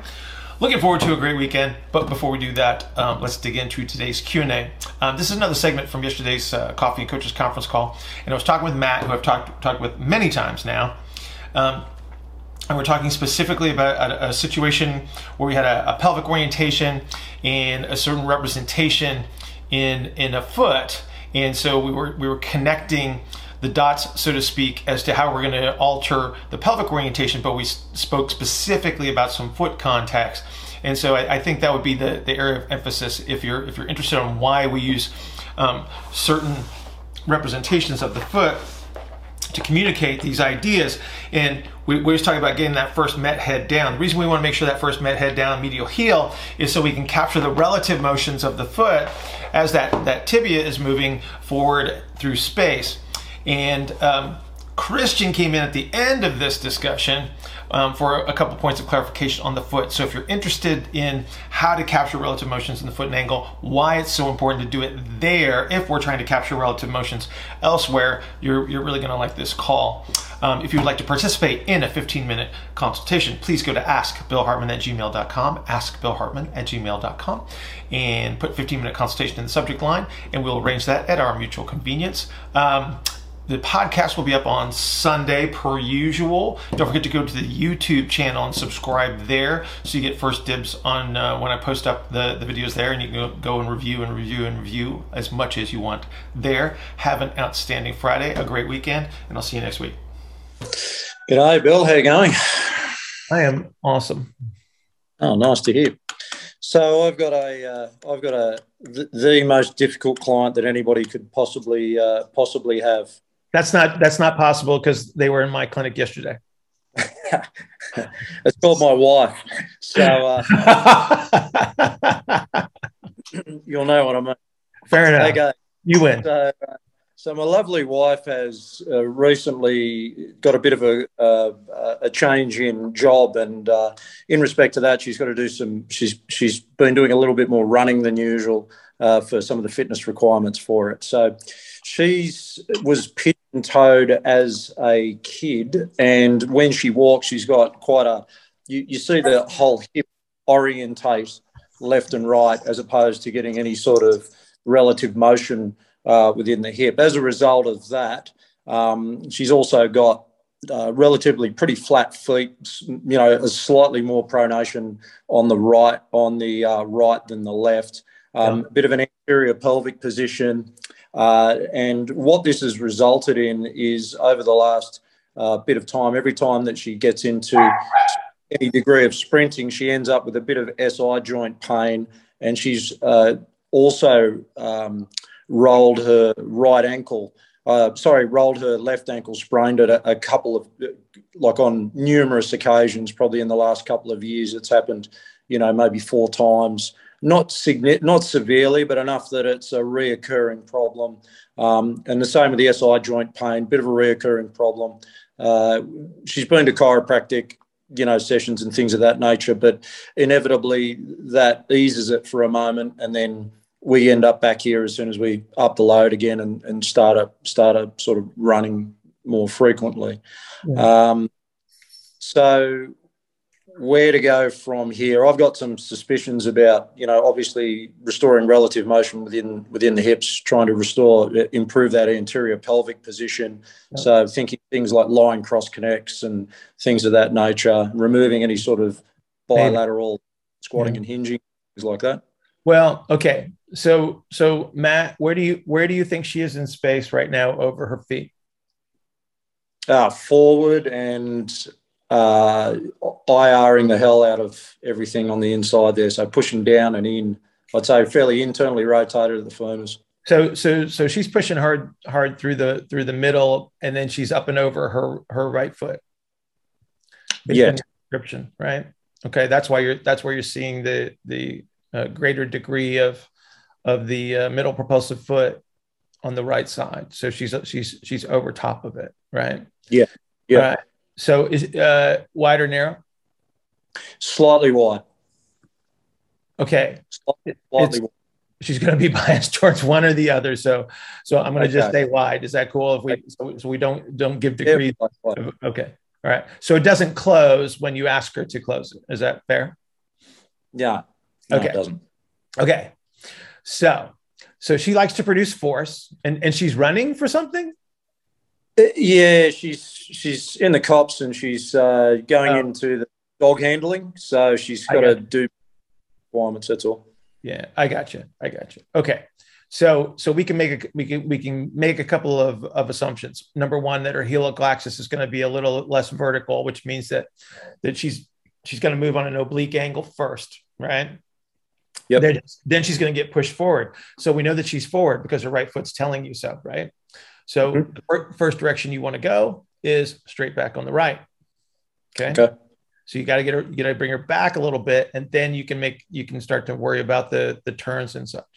Looking forward to a great weekend, but before we do that, um, let's dig into today's Q and A. Um, this is another segment from yesterday's uh, Coffee and Coaches Conference call, and I was talking with Matt, who I've talked talked with many times now, um, and we're talking specifically about a, a situation where we had a, a pelvic orientation and a certain representation in in a foot, and so we were we were connecting the dots, so to speak, as to how we're going to alter the pelvic orientation, but we spoke specifically about some foot contacts. And so I, I think that would be the, the area of emphasis if you're if you're interested in why we use um, certain representations of the foot to communicate these ideas. And we, we was talking about getting that first met head down. The reason we want to make sure that first met head down medial heel is so we can capture the relative motions of the foot as that, that tibia is moving forward through space. And um, Christian came in at the end of this discussion um, for a couple points of clarification on the foot. So if you're interested in how to capture relative motions in the foot and ankle, why it's so important to do it there if we're trying to capture relative motions elsewhere, you're, you're really gonna like this call. Um, if you'd like to participate in a fifteen minute consultation, please go to ask bill hartman at gmail dot com, ask bill hartman at gmail dot com, and put fifteen minute consultation in the subject line, and we'll arrange that at our mutual convenience. Um, The podcast will be up on Sunday per usual. Don't forget to go to the YouTube channel and subscribe there so you get first dibs on uh, when I post up the, the videos there, and you can go and review and review and review as much as you want there. Have an outstanding Friday, a great weekend, and I'll see you next week. G'day, Bill. How are you going? I am awesome. Oh, nice to hear. So I've got a, uh, I've got a th the most difficult client that anybody could possibly uh, possibly have. That's not that's not possible because they were in my clinic yesterday. It's called my wife. So uh, you'll know what I mean. Fair enough. Okay. You win. So, uh, so my lovely wife has uh, recently got a bit of a uh, a change in job, and uh, in respect to that, she's got to do some. She's she's been doing a little bit more running than usual uh, for some of the fitness requirements for it. So she was pigeon-toed as a kid, and when she walks, she's got quite a you, – you see the whole hip orientate left and right as opposed to getting any sort of relative motion uh, within the hip. As a result of that, Um, she's also got uh, relatively pretty flat feet, you know, a slightly more pronation on the right on the uh, right than the left. Um, yeah. A bit of an anterior pelvic position. Uh, and what this has resulted in is over the last uh, bit of time, every time that she gets into any degree of sprinting, she ends up with a bit of S I joint pain, and she's uh, also um, rolled her right ankle, uh, sorry, rolled her left ankle, sprained it a, a couple of, like on numerous occasions, probably in the last couple of years. It's happened, you know, maybe four times. Not signi- not severely, but enough that it's a reoccurring problem. Um, and the same with the S I joint pain, bit of a reoccurring problem. Uh, she's been to chiropractic, you know, sessions and things of that nature, but inevitably that eases it for a moment, and then we end up back here as soon as we up the load again and, and start up, start up sort of running more frequently. Yeah. Um, so... Where to go from here? I've got some suspicions about, you know, obviously restoring relative motion within within the hips, trying to restore, improve that anterior pelvic position. Yep. So thinking things like lying cross connects and things of that nature, removing any sort of bilateral squatting yeah. and hinging, things like that. Well, okay. So, so Matt, where do you where do you think she is in space right now over her feet? Uh, forward and. Uh, I R-ing the hell out of everything on the inside there. So pushing down and in, I'd say fairly internally rotated at the firmest. So, so, so she's pushing hard, hard through the, through the middle, and then she's up and over her, her right foot. Yeah. Description, right? Okay. That's why you're, that's where you're seeing the, the uh, greater degree of, of the uh, middle propulsive foot on the right side. So she's, she's, she's over top of it. Right. Yeah. Yeah. Right. So is it uh, wide or narrow? Slightly wide. Okay. Slightly, slightly wide. She's going to be biased towards one or the other. So, so I'm going to okay. just say wide. Is that cool? If we so, so we don't don't give degrees. Yeah, okay. All right. So it doesn't close when you ask her to close it. Is that fair? Yeah. No, okay. It doesn't. Okay. So, so she likes to produce force, and, and she's running for something. Yeah, she's she's in the cops, and she's uh, going oh. into the dog handling. So she's got to do requirements. That's all. Yeah, I got you. I got you. Okay, so so we can make a we can we can make a couple of, of assumptions. Number one, that her helical axis is going to be a little less vertical, which means that that she's she's going to move on an oblique angle first, right? Yep. Then, then she's going to get pushed forward. So we know that she's forward because her right foot's telling you so, right? So mm-hmm. the first direction you want to go is straight back on the right. Okay. okay. So you got to get her, you got to bring her back a little bit, and then you can make, you can start to worry about the, the turns and such.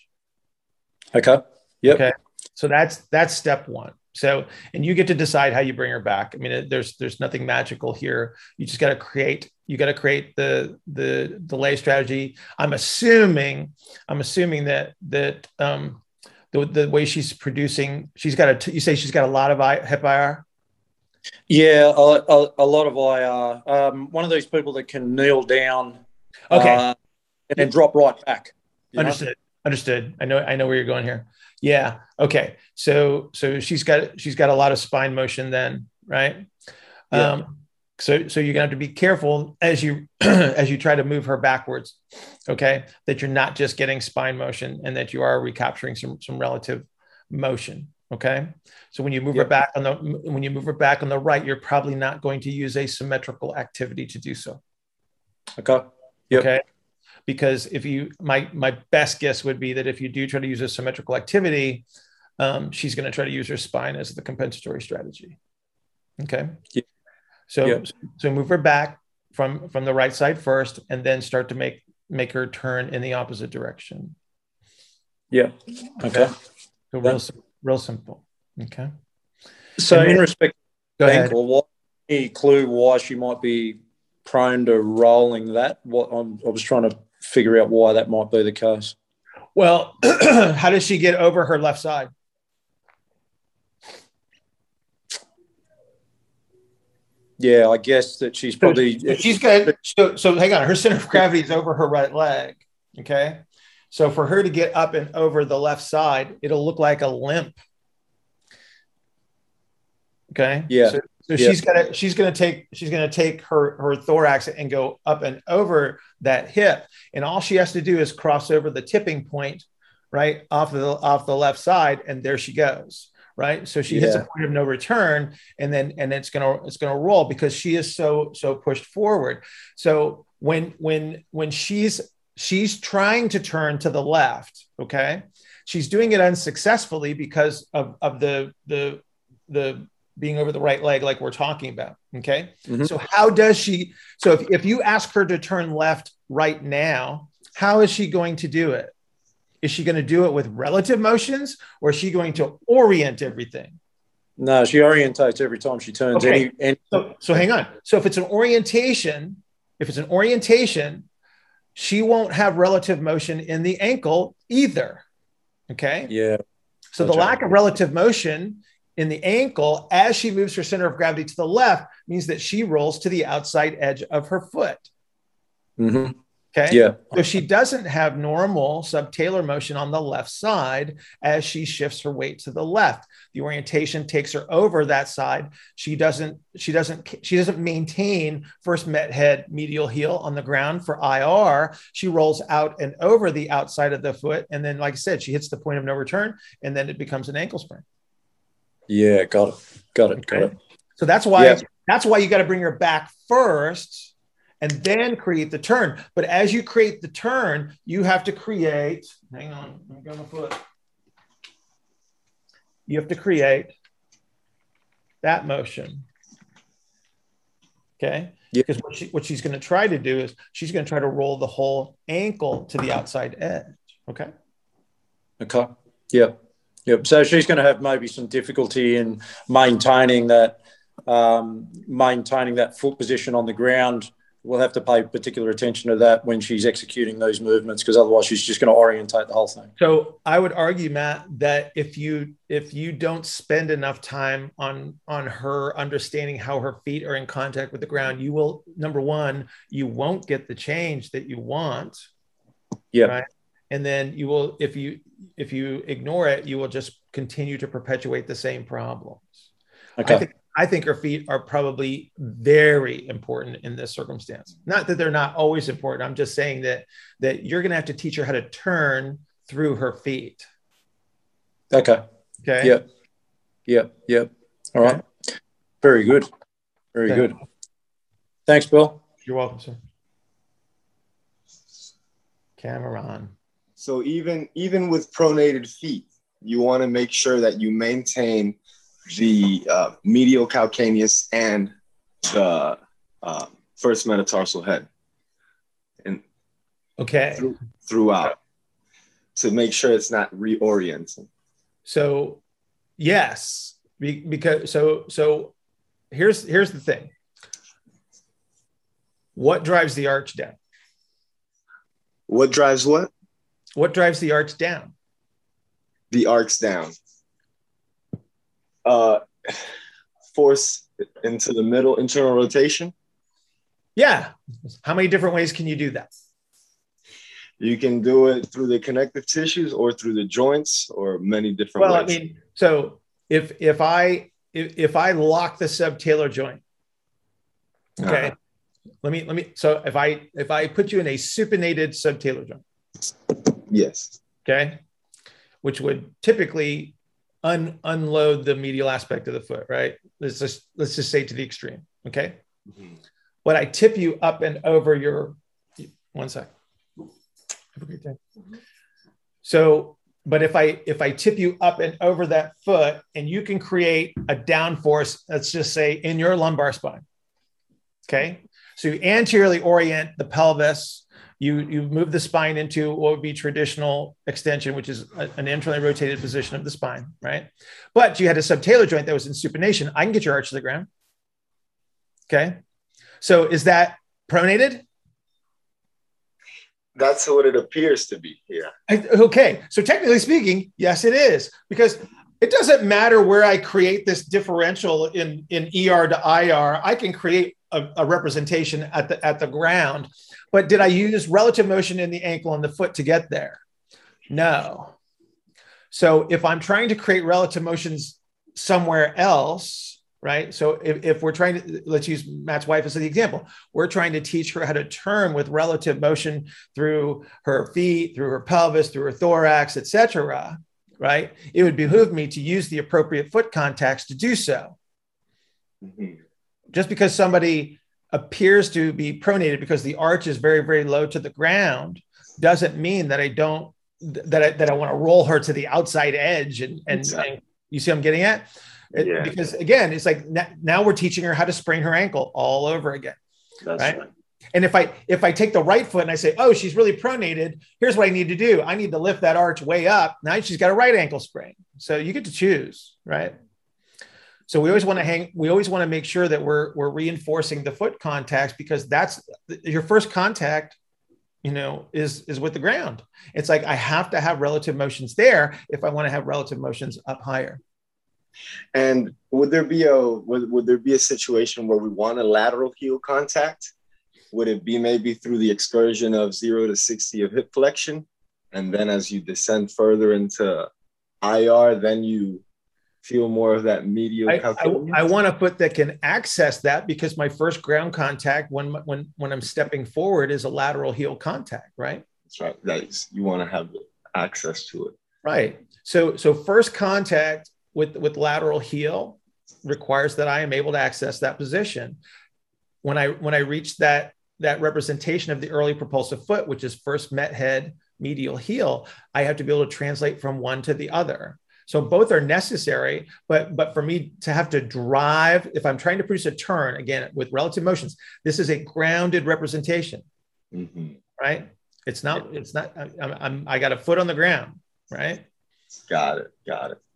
Okay. Yep. Okay. So that's, that's step one. So, and you get to decide how you bring her back. I mean, it, there's, there's nothing magical here. You just got to create, you got to create the, the delay strategy. I'm assuming, I'm assuming that, that, um, The, the way she's producing, she's got a. T- you say she's got a lot of I, hip I R. Yeah, a, a, a lot of I R. Um, one of these people that can kneel down, okay, uh, and then drop right back. Understood. Know? Understood. I know. I know where you're going here. Yeah. Okay. So, so she's got she's got a lot of spine motion then, right? Yeah. Um, So, so you're gonna have to be careful as you as you try to move her backwards, okay? That you're not just getting spine motion, and that you are recapturing some some relative motion, okay? So when you move yep. her back on the when you move her back on the right, you're probably not going to use a symmetrical activity to do so. Okay. Yep. Okay. Because if you my my best guess would be that if you do try to use a symmetrical activity, um, she's gonna try to use her spine as the compensatory strategy. Okay. Yep. So, yep. so move her back from, from the right side first, and then start to make, make her turn in the opposite direction. Yeah. Okay. okay. So real, real simple. Okay. So and in respect to the ankle, what, any clue why she might be prone to rolling that? What I'm, I was trying to figure out why that might be the case. Well, how does she get over her left side? Yeah, I guess that she's probably so she's got so, so hang on, her center of gravity is over her right leg. Okay. So for her to get up and over the left side, it'll look like a limp. Okay. Yeah. So, so yeah. she's gonna she's gonna take she's gonna take her her thorax and go up and over that hip, and all she has to do is cross over the tipping point, right, off the off the left side, and there she goes, right. So she yeah. hits a point of no return, and then and it's gonna it's gonna roll because she is so so pushed forward. So when when when she's she's trying to turn to the left, okay, she's doing it unsuccessfully because of of the the the being over the right leg, like we're talking about. Okay. Mm-hmm. So how does she, so if, if you ask her to turn left right now, how is she going to do it? Is she going to do it with relative motions, or is she going to orient everything? No, she orientates every time she turns. Okay. Any, any- so, so hang on. So if it's an orientation, if it's an orientation, she won't have relative motion in the ankle either. Okay. Yeah. So the lack of relative motion in the ankle as she moves her center of gravity to the left means that she rolls to the outside edge of her foot. Mm-hmm. Okay. Yeah. So she doesn't have normal subtalar motion on the left side as she shifts her weight to the left. The orientation takes her over that side. She doesn't, she doesn't, she doesn't maintain first met head medial heel on the ground for I R. She rolls out and over the outside of the foot. And then, like I said, she hits the point of no return, and then it becomes an ankle sprain. Yeah, got it, got it, okay. got it. So that's why yeah. that's why you got to bring her back first, and then create the turn. But as you create the turn, you have to create. Hang on, I'm going to put. You have to create that motion. Okay, because yeah. what, she, what she's going to try to do is she's going to try to roll the whole ankle to the outside edge. Okay. Okay. Yeah. Yep. So she's going to have maybe some difficulty in maintaining that um, maintaining that foot position on the ground. We'll have to pay particular attention to that when she's executing those movements, because otherwise she's just going to orientate the whole thing. So I would argue, Matt, that if you if you don't spend enough time on on her understanding how her feet are in contact with the ground, you will, number one, you won't get the change that you want. Yeah. Right? And then you will, if you if you ignore it, you will just continue to perpetuate the same problems. Okay. I think, I think her feet are probably very important in this circumstance. Not that they're not always important. I'm just saying that that you're going to have to teach her how to turn through her feet. Okay. Okay. Yep. Yep. Yep. All right. Okay. Very good. Very okay. good. Thanks, Bill. You're welcome, sir. Camera on. So even even with pronated feet, you want to make sure that you maintain the uh, medial calcaneus and the uh, first metatarsal head, and okay through, throughout to make sure it's not reorienting. So yes, because so so here's here's the thing. What drives the arch down? What drives what? What drives the arch down? The arcs down. Uh, force into the middle, internal rotation. Yeah. How many different ways can you do that? You can do it through the connective tissues or through the joints, or many different well, ways. Well, I mean, so if if I if, if I lock the subtalar joint, okay. Uh-huh. Let me let me. So if I if I put you in a supinated subtalar joint. Yes. Okay. Which would typically un- unload the medial aspect of the foot, right? Let's just, let's just say to the extreme. Okay. Mm-hmm. When I tip you up and over your, one sec. Have a great day. Mm-hmm. So, but if I, if I tip you up and over that foot, and you can create a down force, let's just say in your lumbar spine. Okay. So you anteriorly orient the pelvis. You, you move the spine into what would be traditional extension, which is a, an internally rotated position of the spine, right? But you had a subtalar joint that was in supination. I can get your arch to the ground. Okay. So is that pronated? That's what it appears to be, yeah. I, okay. So technically speaking, yes, it is. Because it doesn't matter where I create this differential in, in E R to I R. I can create a, a representation at the at the ground. But did I use relative motion in the ankle and the foot to get there? No. So if I'm trying to create relative motions somewhere else, right? So if, if we're trying to, let's use Matt's wife as the example, we're trying to teach her how to turn with relative motion through her feet, through her pelvis, through her thorax, et cetera, right? It would behoove me to use the appropriate foot contacts to do so. Mm-hmm. Just because somebody appears to be pronated because the arch is very, very low to the ground doesn't mean that I don't, that I, that I want to roll her to the outside edge. And, and, exactly. and you see what I'm getting at? It, yeah. Because again, it's like now we're teaching her how to sprain her ankle all over again. That's right? right. And if I, if I take the right foot and I say, oh, she's really pronated, here's what I need to do. I need to lift that arch way up. Now she's got a right ankle sprain. So you get to choose, right? So we always want to hang, we always want to make sure that we're, we're reinforcing the foot contacts, because that's your first contact, you know, is, is with the ground. It's like, I have to have relative motions there if I want to have relative motions up higher. And would there be a, would, would there be a situation where we want a lateral heel contact? Would it be maybe through the excursion of zero to sixty of hip flexion? And then as you descend further into I R, then you feel more of that medial. I, I, I want to put that can access that, because my first ground contact when when when I'm stepping forward is a lateral heel contact, right? That's right. That's, you want to have access to it, right? So so first contact with with lateral heel requires that I am able to access that position. When I when I reach that that representation of the early propulsive foot, which is first met head, medial heel, I have to be able to translate from one to the other. So both are necessary, but, but for me to have to drive, if I'm trying to produce a turn, again, with relative motions, this is a grounded representation, mm-hmm. right? It's not, it's not, I'm, I'm, I got a foot on the ground, right? Got it, got it.